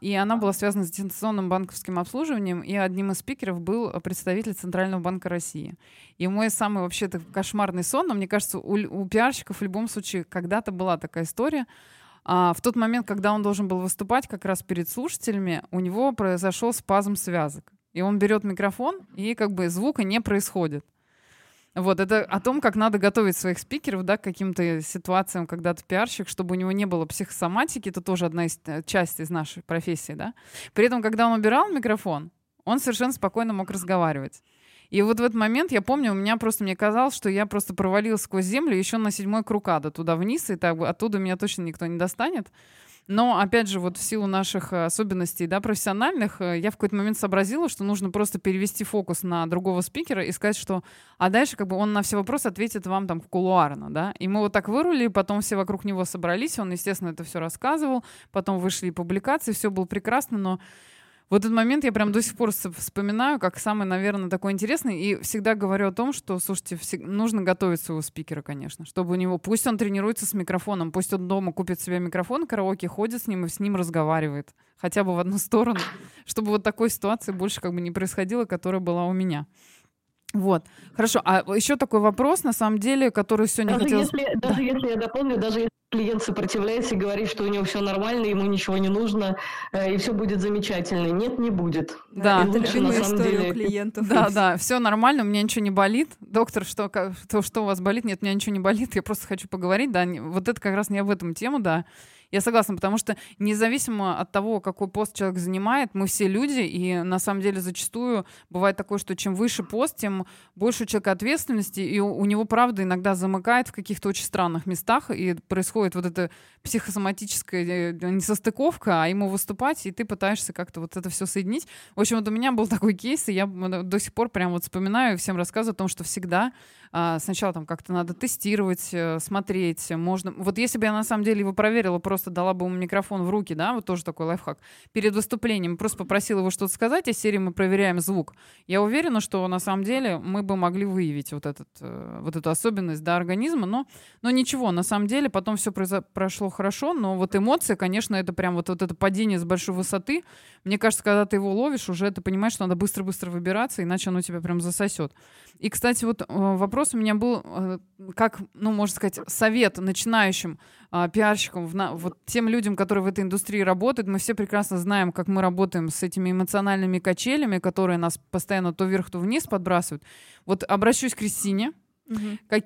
и она была связана с дистанционным банковским обслуживанием, и одним из спикеров был представитель Центрального банка России. И мой самый вообще-то кошмарный сон, но мне кажется, у пиарщиков в любом случае когда-то была такая история. В тот момент, когда он должен был выступать как раз перед слушателями, у него произошел спазм связок. И он берет микрофон, и как бы звука не происходит. Вот, это о том, как надо готовить своих спикеров, да, к каким-то ситуациям, когда ты пиарщик, чтобы у него не было психосоматики, это тоже одна из частей из нашей профессии, да. При этом, когда он убирал микрофон, он совершенно спокойно мог разговаривать. И вот в этот момент, я помню, мне казалось, что я просто провалилась сквозь землю еще на 7-й круг ада туда вниз, и так, оттуда меня точно никто не достанет. Но, опять же, вот в силу наших особенностей, да, профессиональных, я в какой-то момент сообразила, что нужно просто перевести фокус на другого спикера и сказать, что... А дальше как бы он на все вопросы ответит вам там кулуарно, да? И мы вот так вырули, потом все вокруг него собрались, он, естественно, это все рассказывал, потом вышли публикации, все было прекрасно, но... Вот этот момент я прям до сих пор вспоминаю как самый, наверное, такой интересный. И всегда говорю о том, что, слушайте, нужно готовить своего спикера, конечно, чтобы у него... Пусть он тренируется с микрофоном, пусть он дома купит себе микрофон, караоке ходит с ним и с ним разговаривает. Хотя бы в одну сторону. Чтобы вот такой ситуации больше как бы не происходило, которая была у меня. Вот. Хорошо. А еще такой вопрос, на самом деле, который сегодня хотелось... Если я дополню, даже если... Клиент сопротивляется и говорит, что у него все нормально, ему ничего не нужно, и все будет замечательно. Нет, не будет. Да, это любимая история у клиентов. Да, все нормально, у меня ничего не болит. Доктор, что у вас болит? Нет, у меня ничего не болит, я просто хочу поговорить. Да, вот это как раз не об этом тему, да. Я согласна, потому что независимо от того, какой пост человек занимает, мы все люди, и на самом деле зачастую бывает такое, что чем выше пост, тем больше у человека ответственности, и у него, правда, иногда замыкает в каких-то очень странных местах, и происходит происходит вот эта психосоматическая несостыковка, а ему выступать, и ты пытаешься как-то вот это все соединить. В общем, вот у меня был такой кейс, и я до сих пор прям вот вспоминаю и всем рассказываю о том, что всегда сначала там как-то надо тестировать, смотреть, можно... Вот если бы я на самом деле его проверила, просто дала бы ему микрофон в руки, да, вот тоже такой лайфхак, перед выступлением просто попросила его что-то сказать, из серии мы проверяем звук. Я уверена, что на самом деле мы бы могли выявить вот эту особенность, да, организма, но ничего, на самом деле потом все прошло хорошо, но вот эмоции, конечно, это прям вот это падение с большой высоты. Мне кажется, когда ты его ловишь, уже ты понимаешь, что надо быстро-быстро выбираться, иначе оно тебя прям засосет. И, кстати, вот вопрос у меня был, как, можно сказать, совет начинающим пиарщикам, вот тем людям, которые в этой индустрии работают. Мы все прекрасно знаем, как мы работаем с этими эмоциональными качелями, которые нас постоянно то вверх, то вниз подбрасывают. Вот обращусь к Кристине. Угу.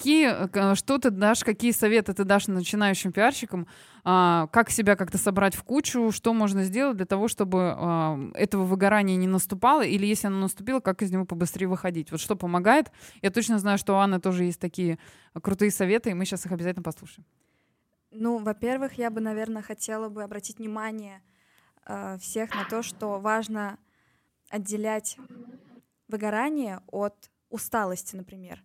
Что ты дашь, какие советы ты дашь начинающим пиарщикам, как себя как-то собрать в кучу, что можно сделать для того, чтобы этого выгорания не наступало, или если оно наступило, как из него побыстрее выходить? Вот что помогает? Я точно знаю, что у Анны тоже есть такие крутые советы, и мы сейчас их обязательно послушаем. Во-первых, я бы, наверное, хотела бы обратить внимание всех на то, что важно отделять выгорание от усталости, например.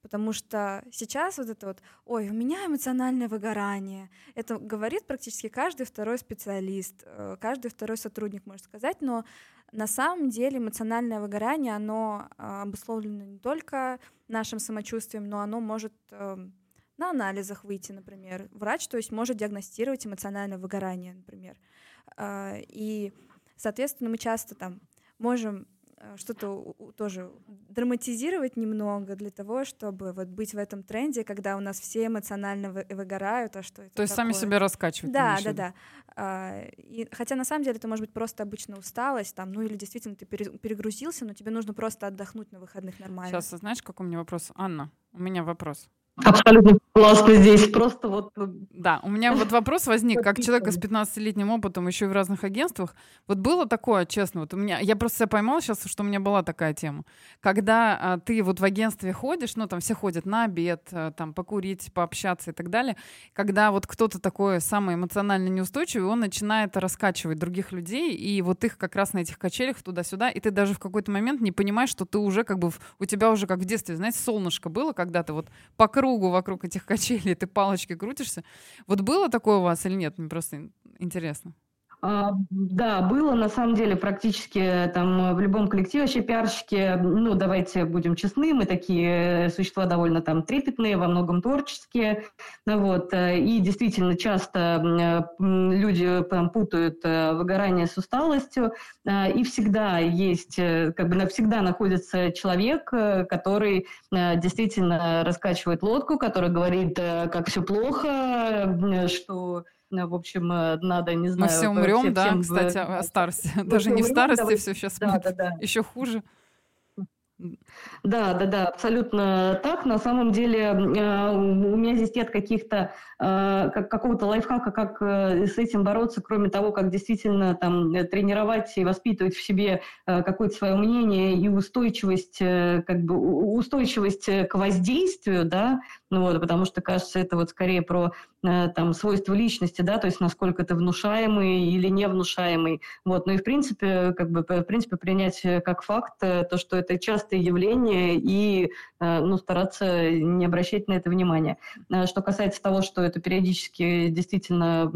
Потому что сейчас вот это вот, ой, у меня эмоциональное выгорание, это говорит практически каждый второй специалист, каждый второй сотрудник, можно сказать, но на самом деле эмоциональное выгорание, оно обусловлено не только нашим самочувствием, но оно может на анализах выйти, например. Врач, то есть, может диагностировать эмоциональное выгорание, например. И, соответственно, мы часто там можем что-то тоже драматизировать немного для того, чтобы вот быть в этом тренде, когда у нас все эмоционально выгорают, а что это То есть такое? Сами себя раскачивают. Да. И, хотя на самом деле это может быть просто обычная усталость, или действительно ты перегрузился, но тебе нужно просто отдохнуть на выходных нормально. Сейчас, знаешь, какой у меня вопрос? Анна, у меня вопрос. Абсолютно классно здесь, просто вот... Да, у меня вот вопрос возник, как человека с 15-летним опытом, еще и в разных агентствах. Вот было такое, честно, вот у меня... Я просто себя поймала сейчас, что у меня была такая тема. Когда ты вот в агентстве ходишь, все ходят на обед, покурить, пообщаться и так далее. Когда вот кто-то такой самый эмоционально неустойчивый, он начинает раскачивать других людей, и вот их как раз на этих качелях туда-сюда, и ты даже в какой-то момент не понимаешь, что ты уже как бы... У тебя уже как в детстве, знаете, солнышко было, когда ты вот по кругу вокруг этих качелей, ты палочки крутишься. Вот было такое у вас или нет? Мне просто интересно. Да, было, на самом деле, практически в любом коллективе вообще пиарщики, давайте будем честны, мы такие существа довольно трепетные, во многом творческие, и действительно часто люди путают выгорание с усталостью, и всегда есть, навсегда находится человек, который действительно раскачивает лодку, который говорит, как все плохо, что... В общем, надо, не знаю... Мы все умрем, кстати, о старости. Даже не в старости, давайте. Все сейчас еще хуже. Да, абсолютно так. На самом деле у меня здесь нет какого-то лайфхака, как с этим бороться, кроме того, как действительно тренировать и воспитывать в себе какое-то свое мнение и устойчивость к воздействию, да, потому что, кажется, это скорее про свойства личности, да, то есть насколько ты внушаемый или невнушаемый. И в принципе принять как факт то, что это частое явление, и стараться не обращать на это внимания. Что касается того, что это периодически действительно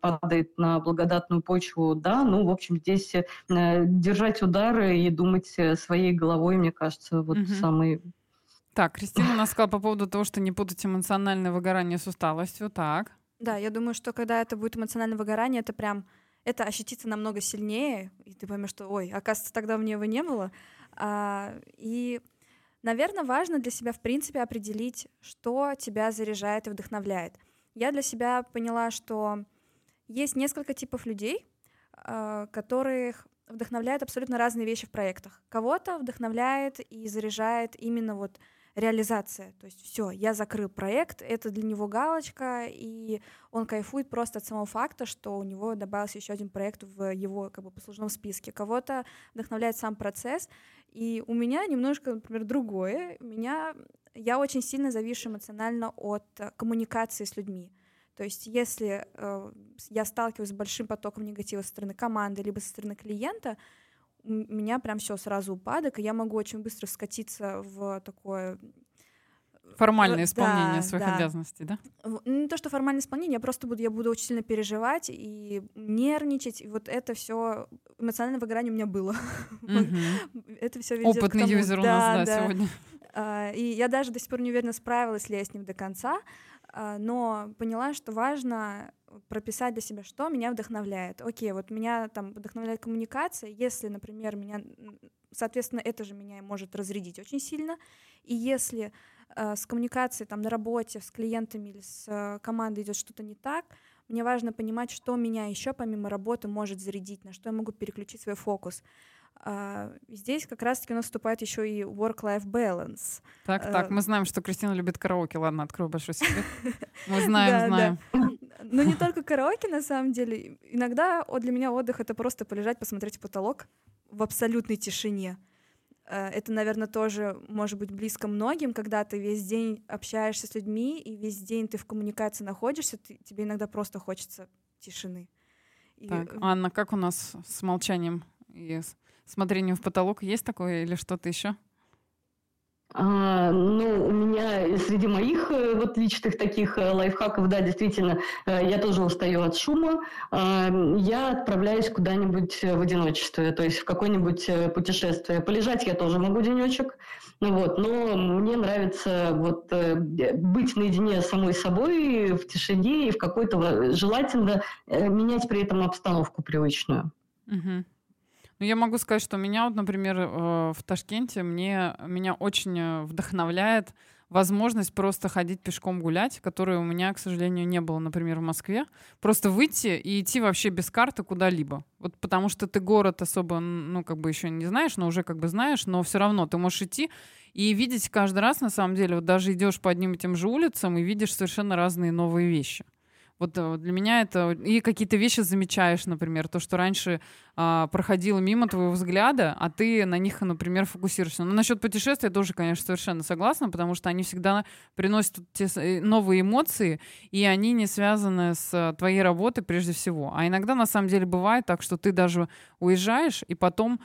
падает на благодатную почву, да, здесь держать удары и думать своей головой, мне кажется, самый... Так, Кристина у нас сказала по поводу того, что не путать эмоциональное выгорание с усталостью. Так. Да, я думаю, что когда это будет эмоциональное выгорание, это ощутится намного сильнее, и ты поймешь, что, оказывается, тогда мне его не было. И, наверное, важно для себя, в принципе, определить, что тебя заряжает и вдохновляет. Я для себя поняла, что есть несколько типов людей, которых... вдохновляют абсолютно разные вещи в проектах. Кого-то вдохновляет и заряжает именно реализация. То есть все, я закрыл проект, это для него галочка, и он кайфует просто от самого факта, что у него добавился еще один проект в его послужном списке. Кого-то вдохновляет сам процесс, и у меня немножко, например, другое. Я очень сильно завишу эмоционально от коммуникации с людьми. То есть если я сталкиваюсь с большим потоком негатива со стороны команды либо со стороны клиента, у меня прям все сразу упадок, и я могу очень быстро скатиться в такое... Формальное исполнение своих обязанностей, да? Не то, что формальное исполнение, я буду очень сильно переживать и нервничать. И вот это все эмоциональное выгорание у меня было. Это все ведет к тому. Опытный юзер у нас, сегодня. И я даже до сих пор не уверена, справилась ли я с ним до конца, но поняла, что важно прописать для себя, что меня вдохновляет. Окей, вот меня там вдохновляет коммуникация, если, например, меня, соответственно, это же меня может разрядить очень сильно, и если с коммуникацией там, на работе, с клиентами или с командой идет что-то не так, мне важно понимать, что меня еще помимо работы может зарядить, на что я могу переключить свой фокус. Здесь как раз-таки у нас вступает еще и work-life balance. Так, мы знаем, что Кристина любит караоке. Ладно, открою большой секрет. Мы знаем. Но не только караоке, на самом деле. Иногда для меня отдых — это просто полежать, посмотреть в потолок в абсолютной тишине. Это, наверное, тоже может быть близко многим, когда ты весь день общаешься с людьми, и весь день ты в коммуникации находишься, тебе иногда просто хочется тишины. Так, Анна, как у нас с молчанием и смотрением в потолок? Есть такое или что-то еще? У меня среди моих личных таких лайфхаков, действительно, я тоже устаю от шума. Я отправляюсь куда-нибудь в одиночестве, то есть в какое-нибудь путешествие. Полежать я тоже могу денечек, но мне нравится быть наедине с самой собой в тишине и в какой-то... Желательно менять при этом обстановку привычную. Угу. Я могу сказать, что меня, например, в Ташкенте меня очень вдохновляет возможность просто ходить пешком гулять, которой у меня, к сожалению, не было, например, в Москве. Просто выйти и идти вообще без карты куда-либо. Потому что ты город особо, еще не знаешь, но уже знаешь, но все равно ты можешь идти и видеть каждый раз, на самом деле, даже идешь по одним и тем же улицам и видишь совершенно разные новые вещи. Для меня это... И какие-то вещи замечаешь, например, то, что раньше проходило мимо твоего взгляда, а ты на них, например, фокусируешься. Но насчет путешествий я тоже, конечно, совершенно согласна, потому что они всегда приносят те новые эмоции, и они не связаны с твоей работой прежде всего. А иногда, на самом деле, бывает так, что ты даже уезжаешь, и потом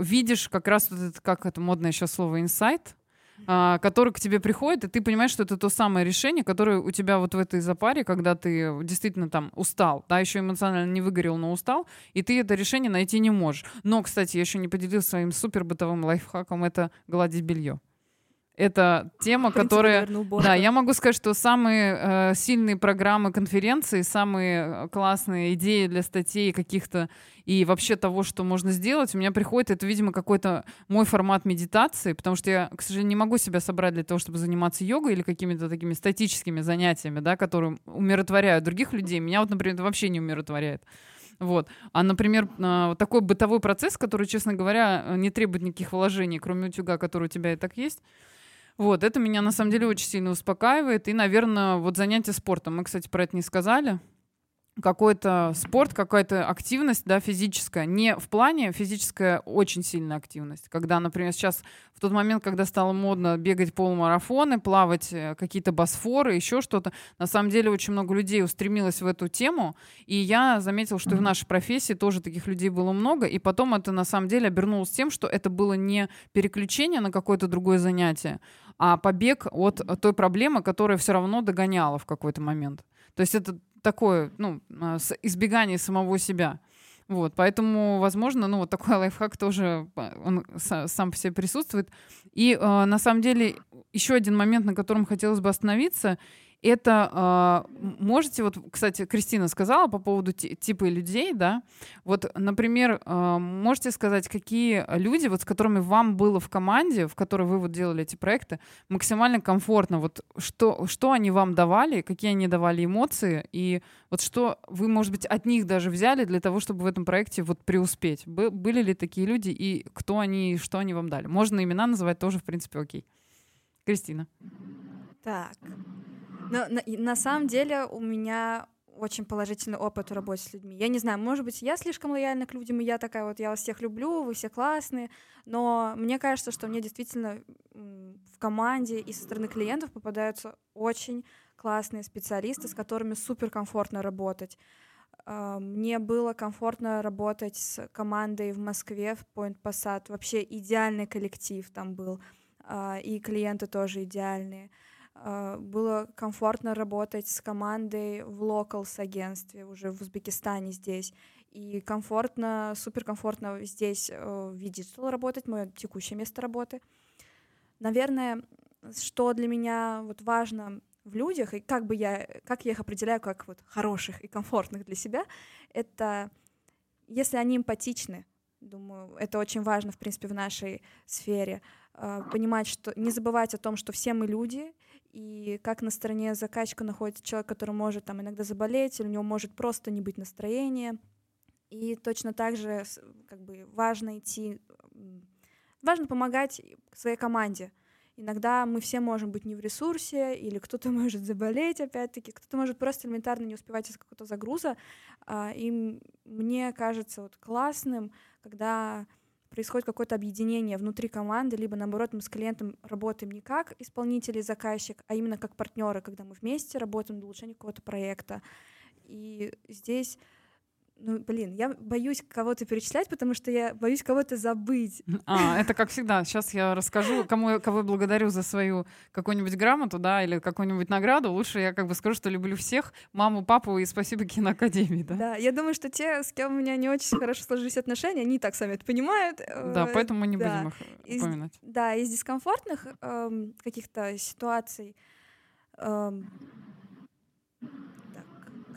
видишь как раз этот, как это модное сейчас слово, инсайт, который к тебе приходит, и ты понимаешь, что это то самое решение, которое у тебя в этой запаре, когда ты действительно устал, еще эмоционально не выгорел, но устал, и ты это решение найти не можешь. Но, кстати, я еще не поделилась своим супер бытовым лайфхаком — это гладить белье. Это тема, которая... я могу сказать, что самые сильные программы конференции, самые классные идеи для статей каких-то и вообще того, что можно сделать, у меня приходит, это, видимо, какой-то мой формат медитации, потому что я, к сожалению, не могу себя собрать для того, чтобы заниматься йогой или какими-то такими статическими занятиями, которые умиротворяют других людей. Меня, например, это вообще не умиротворяет. А, например, такой бытовой процесс, который, честно говоря, не требует никаких вложений, кроме утюга, который у тебя и так есть. Это меня, на самом деле, очень сильно успокаивает. И, наверное, занятие спортом. Мы, кстати, про это не сказали. Какой-то спорт, какая-то активность, физическая. Не в плане физическая, очень сильная активность. Когда, например, сейчас, в тот момент, когда стало модно бегать полумарафоны, плавать какие-то босфоры, еще что-то, на самом деле очень много людей устремилось в эту тему. И я заметила, что и в нашей профессии тоже таких людей было много. И потом это, на самом деле, обернулось тем, что это было не переключение на какое-то другое занятие, а побег от той проблемы, которая все равно догоняла в какой-то момент. То есть это такое, избегание самого себя. Поэтому, возможно, такой лайфхак тоже, он сам по себе присутствует. И, на самом деле, еще один момент, на котором хотелось бы остановиться, это можете, кстати, Кристина сказала по поводу типа людей, например, можете сказать, какие люди, с которыми вам было в команде, в которой вы делали эти проекты, максимально комфортно, что они вам давали, какие они давали эмоции, и что вы, может быть, от них даже взяли для того, чтобы в этом проекте преуспеть. Были ли такие люди, и кто они, и что они вам дали? Можно имена называть тоже, в принципе, окей. Кристина. Так... На самом деле у меня очень положительный опыт в работе с людьми. Я не знаю, может быть, я слишком лояльна к людям, и я такая я вас всех люблю, вы все классные, но мне кажется, что мне действительно в команде и со стороны клиентов попадаются очень классные специалисты, с которыми суперкомфортно работать. Мне было комфортно работать с командой в Москве, в Point Passat. Вообще идеальный коллектив там был, и клиенты тоже идеальные. Было комфортно работать с командой в Locals-агентстве, уже в Узбекистане здесь. И комфортно, суперкомфортно здесь в Digital работать, мое текущее место работы. Наверное, что для меня вот важно в людях, и как я их определяю как вот хороших и комфортных для себя, это если они эмпатичны, думаю, это очень важно, в принципе, в нашей сфере, понимать, что не забывать о том, что все мы люди, и как на стороне заказчика находится человек, который может там иногда заболеть, или у него может просто не быть настроения. И точно так же как бы важно помогать своей команде. Иногда мы все можем быть не в ресурсе, или кто-то может заболеть опять-таки, кто-то может просто элементарно не успевать из какого-то загруза. И мне кажется вот классным, когда происходит какое-то объединение внутри команды, либо, наоборот, мы с клиентом работаем не как исполнитель и заказчик, а именно как партнеры, когда мы вместе работаем для улучшения какого-то проекта. И здесь... я боюсь кого-то перечислять, потому что я боюсь кого-то забыть. Это как всегда. Сейчас я расскажу, кого я благодарю за свою какую-нибудь грамоту, да, или какую-нибудь награду. Лучше я скажу, что люблю всех, маму, папу и спасибо киноакадемии, да. Да, я думаю, что те, с кем у меня не очень хорошо сложились отношения, они и так сами это понимают. Да, поэтому мы не будем их упоминать. Да, из дискомфортных каких-то ситуаций.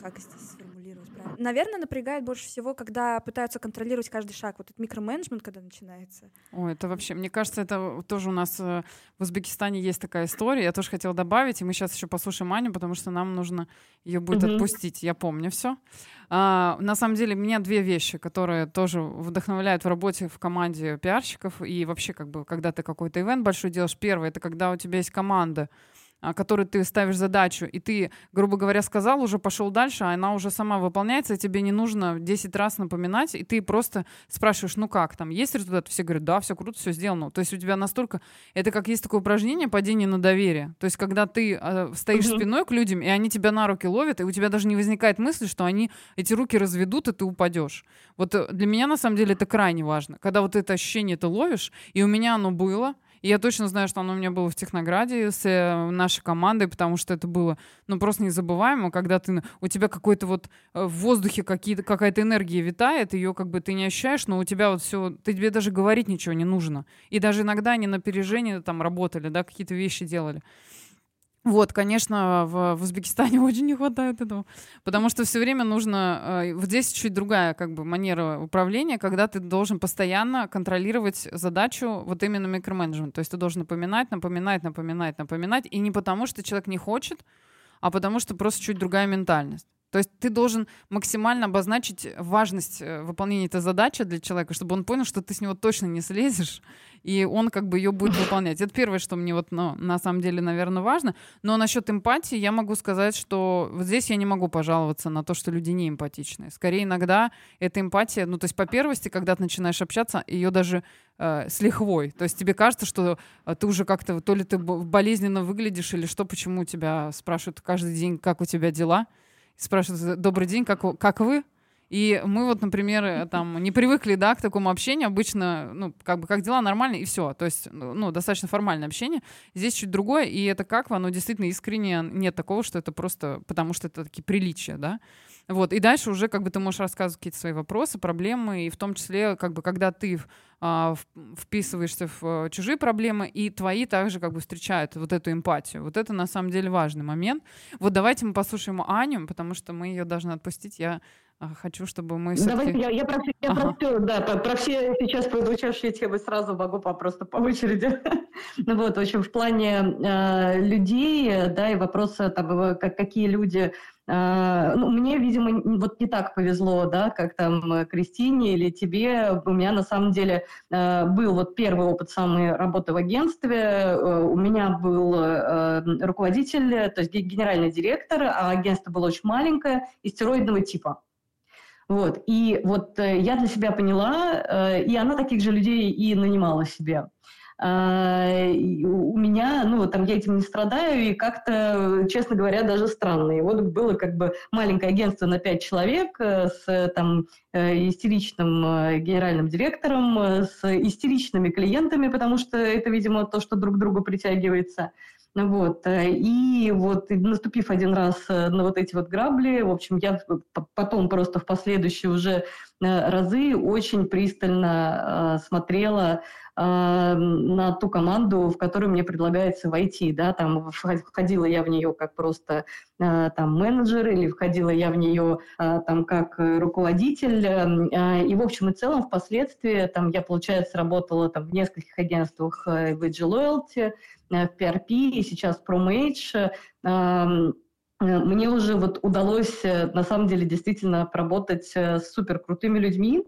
Как здесь сформулировать правильно? Наверное, напрягает больше всего, когда пытаются контролировать каждый шаг. Вот этот микроменеджмент, когда начинается. Это вообще, мне кажется, это тоже у нас в Узбекистане есть такая история. Я тоже хотела добавить, и мы сейчас еще послушаем Аню, потому что нам нужно ее будет отпустить. Я помню все. На самом деле, меня две вещи, которые тоже вдохновляют в работе в команде пиарщиков и вообще, когда ты какой-то ивент большой делаешь. Первое — это когда у тебя есть команда, которой ты ставишь задачу, и ты, грубо говоря, сказал, уже пошел дальше, а она уже сама выполняется, и тебе не нужно 10 раз напоминать, и ты просто спрашиваешь, как там, есть результат? Все говорят, да, все круто, все сделано. То есть у тебя настолько... Это как есть такое упражнение «Падение на доверие». То есть когда ты стоишь спиной к людям, и они тебя на руки ловят, и у тебя даже не возникает мысли, что они эти руки разведут, и ты упадешь. Вот для меня, на самом деле, это крайне важно. Когда вот это ощущение ты ловишь, и у меня оно было... И я точно знаю, что оно у меня было в Технограде с нашей командой, потому что это было просто незабываемо, когда у тебя какой-то в воздухе какая-то энергия витает, ее ты не ощущаешь, но у тебя все, тебе даже говорить ничего не нужно. И даже иногда они на опережение там работали, да, какие-то вещи делали. Конечно, в Узбекистане очень не хватает этого, потому что все время нужно... Здесь чуть другая манера управления, когда ты должен постоянно контролировать задачу именно микроменеджмент. То есть ты должен напоминать, и не потому, что человек не хочет, а потому, что просто чуть другая ментальность. То есть ты должен максимально обозначить важность выполнения этой задачи для человека, чтобы он понял, что ты с него точно не слезешь, и он ее будет выполнять. Это первое, что мне на самом деле, наверное, важно. Но насчет эмпатии я могу сказать, что здесь я не могу пожаловаться на то, что люди не эмпатичны. Скорее, иногда эта эмпатия, то есть по первости, когда ты начинаешь общаться, ее даже с лихвой. То есть тебе кажется, что ты уже то ли ты болезненно выглядишь, или что, почему тебя спрашивают каждый день, как у тебя дела. Спрашивают, добрый день, как вы? И мы например, не привыкли, к такому общению. Обычно, как дела, нормально, и все. То есть, достаточно формальное общение. Здесь чуть другое, и это как вы, оно действительно искренне. Нет такого, что это просто потому, что это такие приличия, да? И дальше уже ты можешь рассказывать какие-то свои вопросы, проблемы, и в том числе, когда ты вписываешься в чужие проблемы, и твои также встречают вот эту эмпатию. Вот это на самом деле важный момент. Давайте мы послушаем Аню, потому что мы ее должны отпустить. Я хочу, чтобы мы все-таки... Давайте про все сейчас прозвучавшие темы сразу могу по очереди. В общем, в плане людей, да, и вопроса, какие люди... мне, видимо, не так повезло, да, как Кристине или тебе. У меня на самом деле был первый опыт самой работы в агентстве. У меня был руководитель, то есть генеральный директор, а агентство было очень маленькое, истероидного типа. И я для себя поняла, и она таких же людей и нанимала себе. У меня, я этим не страдаю, и как-то, честно говоря, даже странно. И вот было как бы маленькое агентство на 5 человек с истеричным генеральным директором, с истеричными клиентами, потому что это, видимо, то, что друг к другу притягивается. И наступив один раз на эти грабли, в общем, я потом просто в последующие уже разы очень пристально смотрела на ту команду, в которую мне предлагается войти, входила я в нее как просто менеджер или входила я в нее как руководитель, и в общем и целом впоследствии я, получается, работала в нескольких агентствах в AG Loyalty, в PRP и сейчас в Promoage. Мне уже удалось, на самом деле, действительно поработать с суперкрутыми людьми.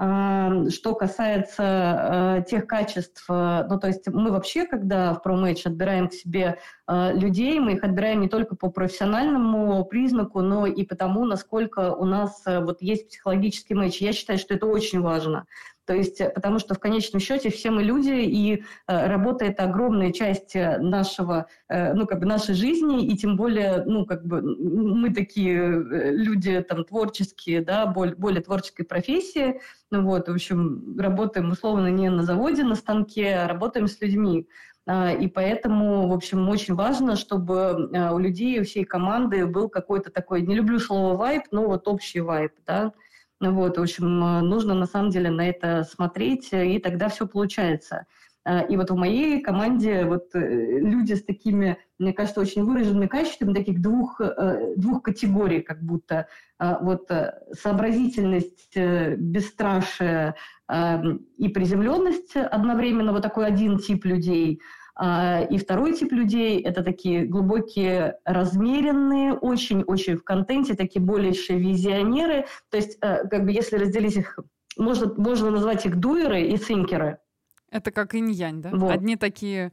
Что касается тех качеств, мы вообще, когда в Promoage отбираем к себе людей, мы их отбираем не только по профессиональному признаку, но и потому, насколько у нас есть психологический матч. Я считаю, что это очень важно. То есть, потому что в конечном счете все мы люди, и работает огромная часть нашей жизни, и тем более, мы такие люди творческие, более творческой профессии. В общем, работаем условно не на заводе, на станке, а работаем с людьми. И поэтому, в общем, очень важно, чтобы у людей, у всей команды был какой-то такой, не люблю слово вайб, но общий вайб, в общем, нужно на самом деле на это смотреть, и тогда все получается. И в моей команде люди с такими, мне кажется, очень выраженными качествами, таких двух категорий, как будто сообразительность, бесстрашие и приземленность одновременно, такой один тип людей. И второй тип людей – это такие глубокие, размеренные, очень-очень в контенте, такие большие визионеры. То есть, если разделить их, можно назвать их дуэры и цинкеры. Это как инь-янь, да? Вот. Одни такие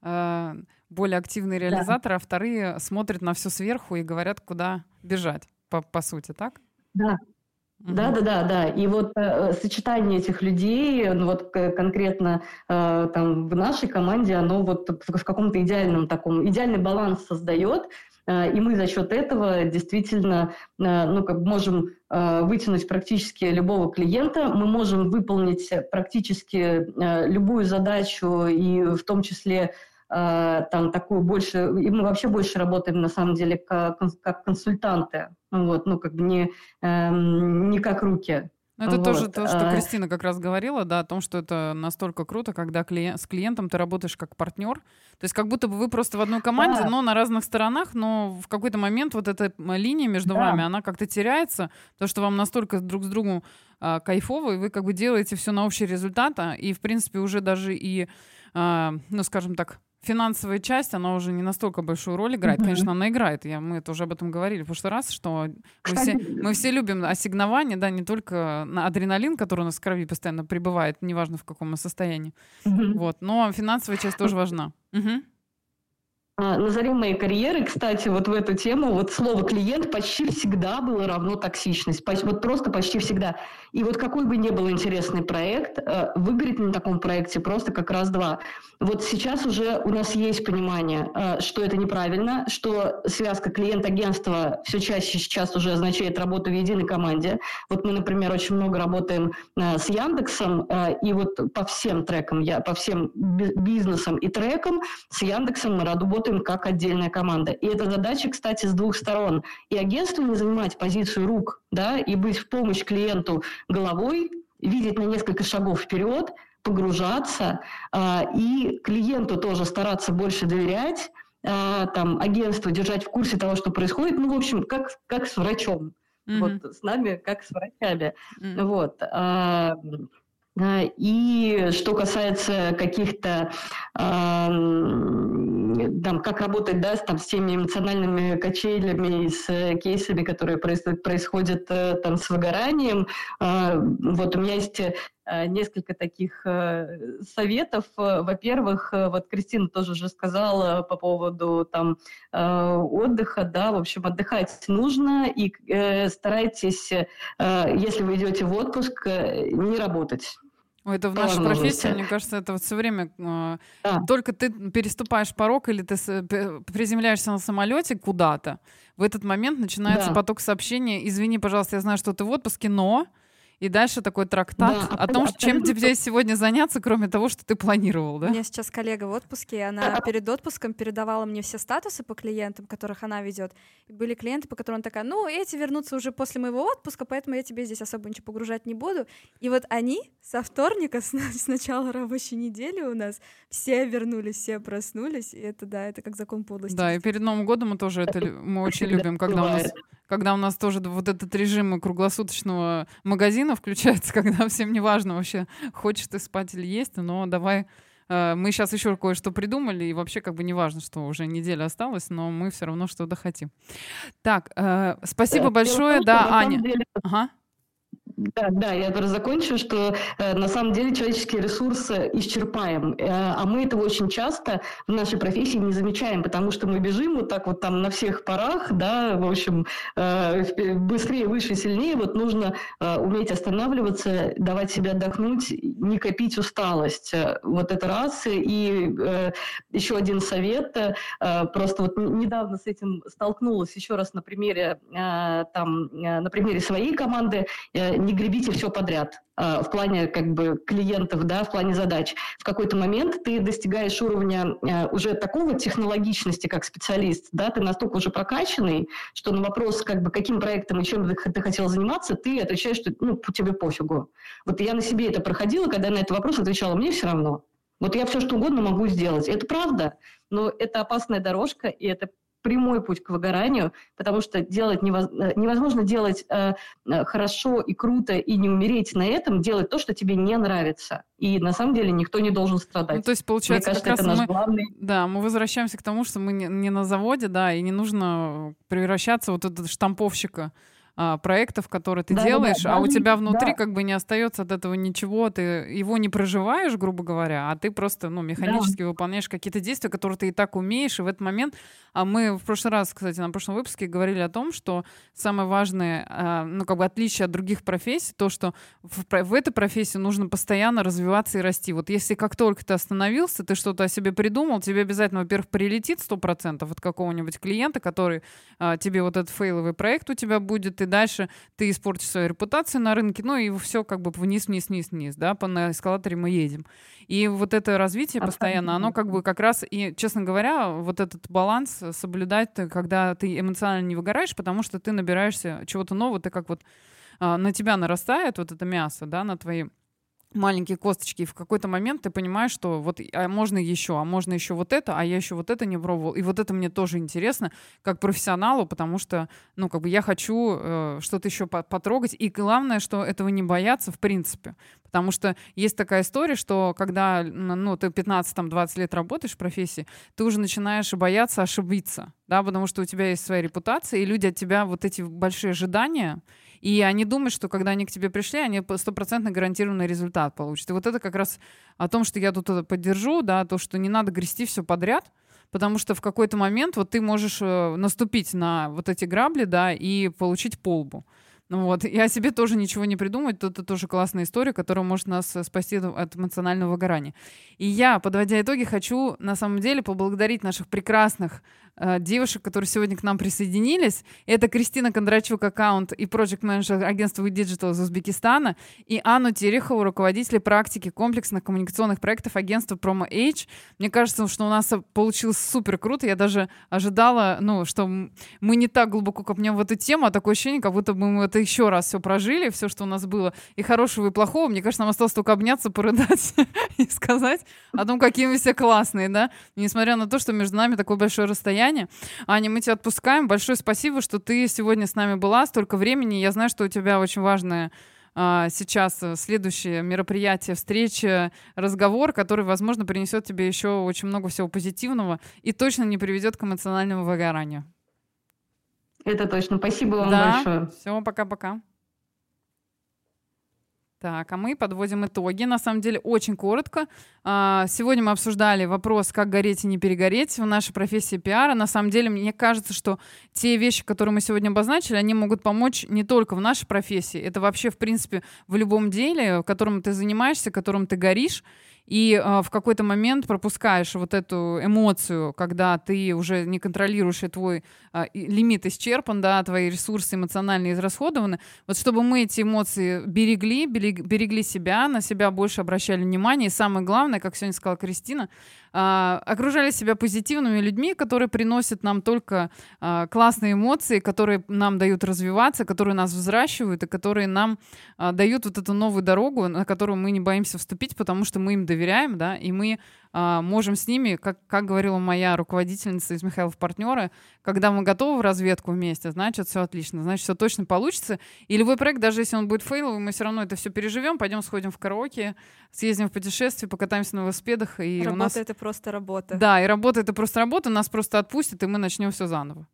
более активные реализаторы, да. А вторые смотрят на все сверху и говорят, куда бежать, по сути, так? Да. Да. И сочетание этих людей, конкретно в нашей команде, оно в каком-то идеальный баланс создает, и мы за счет этого действительно можем вытянуть практически любого клиента, мы можем выполнить практически любую задачу, и в том числе и мы вообще больше работаем, на самом деле, как консультанты, не как руки. Это тоже то, что Кристина как раз говорила, да, о том, что это настолько круто, когда с клиентом ты работаешь как партнер. То есть как будто бы вы просто в одной команде, да. Но на разных сторонах, но в какой-то момент эта линия между вами, она как-то теряется, то, что вам настолько друг с другом кайфово, и вы делаете все на общий результат, и, в принципе, уже даже и, скажем так, финансовая часть, она уже не настолько большую роль играет. Mm-hmm. Конечно, она играет. Мы тоже об этом говорили в прошлый раз, что мы все любим ассигнование, да, не только на адреналин, который у нас в крови постоянно прибывает, неважно в каком мы состоянии. Mm-hmm. Но финансовая часть тоже важна. Mm-hmm. На заре моей карьеры, кстати, в эту тему слово «клиент» почти всегда было равно токсичность. Просто почти всегда. И какой бы ни был интересный проект, выгореть на таком проекте просто как раз-два. Сейчас уже у нас есть понимание, что это неправильно, что связка клиент-агентства все чаще сейчас уже означает работу в единой команде. Мы, например, очень много работаем с Яндексом, и по всем трекам, по всем бизнесам и трекам с Яндексом мы работаем как отдельная команда. И эта задача, кстати, с двух сторон. И агентству не занимать позицию рук, и быть в помощь клиенту головой, видеть на несколько шагов вперед, погружаться, и клиенту тоже стараться больше доверять, агентству держать в курсе того, что происходит. В общем, как с врачом. Mm-hmm. С нами, как с врачами. Mm-hmm. И что касается каких-то, как работать с теми эмоциональными качелями и с кейсами, которые происходят с выгоранием, у меня есть несколько таких советов. Во-первых, Кристина тоже уже сказала по поводу отдыха, в общем, отдыхать нужно, и старайтесь, если вы идете в отпуск, не работать. Это в нашей профессии, мне кажется, это вот все время только ты переступаешь порог или ты приземляешься на самолете куда-то, в этот момент начинается поток сообщений: извини, пожалуйста, я знаю, что ты в отпуске, но... И дальше такой трактат о том, чем тебе сегодня заняться, кроме того, что ты планировал, да? У меня сейчас коллега в отпуске, и она перед отпуском передавала мне все статусы по клиентам, которых она ведет. Были клиенты, по которым она такая: ну, эти вернутся уже после моего отпуска, поэтому я тебе здесь особо ничего погружать не буду. И вот они со вторника, с начала рабочей недели у нас, все вернулись, все проснулись, и это, да, это как закон подлости. Да, и перед Новым годом мы тоже это мы очень любим, когда у нас тоже вот этот режим круглосуточного магазина включается, когда всем не важно вообще, хочешь ты спать или есть, но давай, мы сейчас еще кое-что придумали, и вообще как бы не важно, что уже неделя осталась, но мы все равно что-то хотим. Так, спасибо большое, да, Аня. Да, я закончу, что на самом деле человеческий ресурс исчерпаем, а мы этого очень часто в нашей профессии не замечаем, потому что мы бежим вот так вот там на всех парах, да, в общем, быстрее, выше, сильнее. Вот нужно уметь останавливаться, давать себе отдохнуть, не копить усталость. Вот это раз. И еще один совет, просто вот недавно с этим столкнулась еще раз на примере, на примере своей команды. Не гребите все подряд в плане как бы клиентов, да, в плане задач. В какой-то момент ты достигаешь уровня уже такого технологичности, как специалист, да, ты настолько уже прокачанный, что на вопрос, как бы, каким проектом и чем ты хотел заниматься, ты отвечаешь, что ну, тебе пофигу. Вот я на себе это проходила, когда на этот вопрос отвечала: мне все равно. Вот я все что угодно могу сделать. Это правда, но это опасная дорожка, и это прямой путь к выгоранию, потому что делать невозможно делать хорошо и круто и не умереть на этом, делать то, что тебе не нравится. И на самом деле никто не должен страдать. Ну, то есть, получается, мне кажется, как раз это наш главный... Да, мы возвращаемся к тому, что мы не на заводе, да, и не нужно превращаться вот этот штамповщика проектов, которые ты делаешь, у тебя внутри как бы не остается от этого ничего, ты его не проживаешь, грубо говоря, а ты просто механически выполняешь какие-то действия, которые ты и так умеешь, и в этот момент, мы в прошлый раз, кстати, на прошлом выпуске говорили о том, что самое важное, как бы отличие от других профессий, то, что в этой профессии нужно постоянно развиваться и расти. Вот если как только ты остановился, ты что-то о себе придумал, тебе обязательно, во-первых, прилетит 100% от какого-нибудь клиента, который тебе вот этот фейловый проект у тебя будет, и дальше ты испортишь свою репутацию на рынке, и все как бы вниз, да, на эскалаторе мы едем. И вот это развитие постоянно, оно как бы как раз, и, честно говоря, вот этот баланс соблюдать, когда ты эмоционально не выгораешь, потому что ты набираешься чего-то нового, ты как вот на тебя нарастает вот это мясо, да, на твои маленькие косточки, и в какой-то момент ты понимаешь, что вот можно еще вот это, а я еще вот это не пробовал, и вот это мне тоже интересно, как профессионалу, потому что, я хочу что-то еще потрогать, и главное, что этого не бояться в принципе, потому что есть такая история, что когда, ты 15-20 лет работаешь в профессии, ты уже начинаешь бояться ошибиться, да, потому что у тебя есть своя репутация, и люди от тебя вот эти большие ожидания, и они думают, что когда они к тебе пришли, они стопроцентно гарантированный результат получат. И вот это как раз о том, что я тут это поддержу, да, то, что не надо грести все подряд, потому что в какой-то момент вот ты можешь наступить на вот эти грабли, да, и получить по лбу. И о себе тоже ничего не придумать. Это тоже классная история, которая может нас спасти от эмоционального выгорания. И я, подводя итоги, хочу на самом деле поблагодарить наших прекрасных девушек, которые сегодня к нам присоединились. Это Кристина Кондрачук, аккаунт и проект-менеджер агентства We Digital из Узбекистана, и Анну Терехову, руководителя практики комплексных коммуникационных проектов агентства Promoage. Мне кажется, что у нас получилось супер круто. Я даже ожидала, что мы не так глубоко копнем в эту тему, а такое ощущение, как будто бы мы это еще раз все прожили, все, что у нас было и хорошего, и плохого. Мне кажется, нам осталось только обняться, порыдать и сказать о том, какие мы все классные, да? Несмотря на то, что между нами такое большое расстояние. Аня, мы тебя отпускаем. Большое спасибо, что ты сегодня с нами была. Столько времени. Я знаю, что у тебя очень важное сейчас следующее мероприятие, встреча, разговор, который, возможно, принесет тебе еще очень много всего позитивного и точно не приведет к эмоциональному выгоранию. Это точно. Спасибо вам большое. Все, пока-пока. Так, а мы подводим итоги, на самом деле, очень коротко. Сегодня мы обсуждали вопрос, как гореть и не перегореть в нашей профессии пиара. На самом деле, мне кажется, что те вещи, которые мы сегодня обозначили, они могут помочь не только в нашей профессии. Это вообще, в принципе, в любом деле, которым ты занимаешься, которым ты горишь. И в какой-то момент пропускаешь вот эту эмоцию, когда ты уже не контролируешь, и твой лимит исчерпан, да, твои ресурсы эмоционально израсходованы. Вот чтобы мы эти эмоции берегли себя, на себя больше обращали внимание. И самое главное, как сегодня сказала Кристина, окружали себя позитивными людьми, которые приносят нам только классные эмоции, которые нам дают развиваться, которые нас взращивают и которые нам дают вот эту новую дорогу, на которую мы не боимся вступить, потому что мы им доверяем, да, и мы можем с ними, как говорила моя руководительница из Михайлов партнеры, когда мы готовы в разведку вместе, значит, все отлично, значит, все точно получится. И любой проект, даже если он будет фейловый, мы все равно это все переживем, пойдем сходим в караоке, съездим в путешествие, покатаемся на велосипедах. И работа — у нас... это просто работа. Да, и работа — это просто работа, нас просто отпустят, и мы начнем все заново.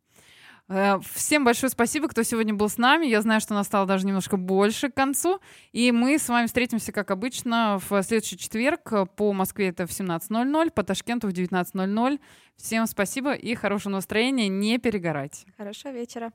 Всем большое спасибо, кто сегодня был с нами. Я знаю, что нас стало даже немножко больше к концу. И мы с вами встретимся, как обычно, в следующий четверг. По Москве это в 17:00, по Ташкенту в 19:00. Всем спасибо и хорошего настроения. Не перегорать. Хорошего вечера.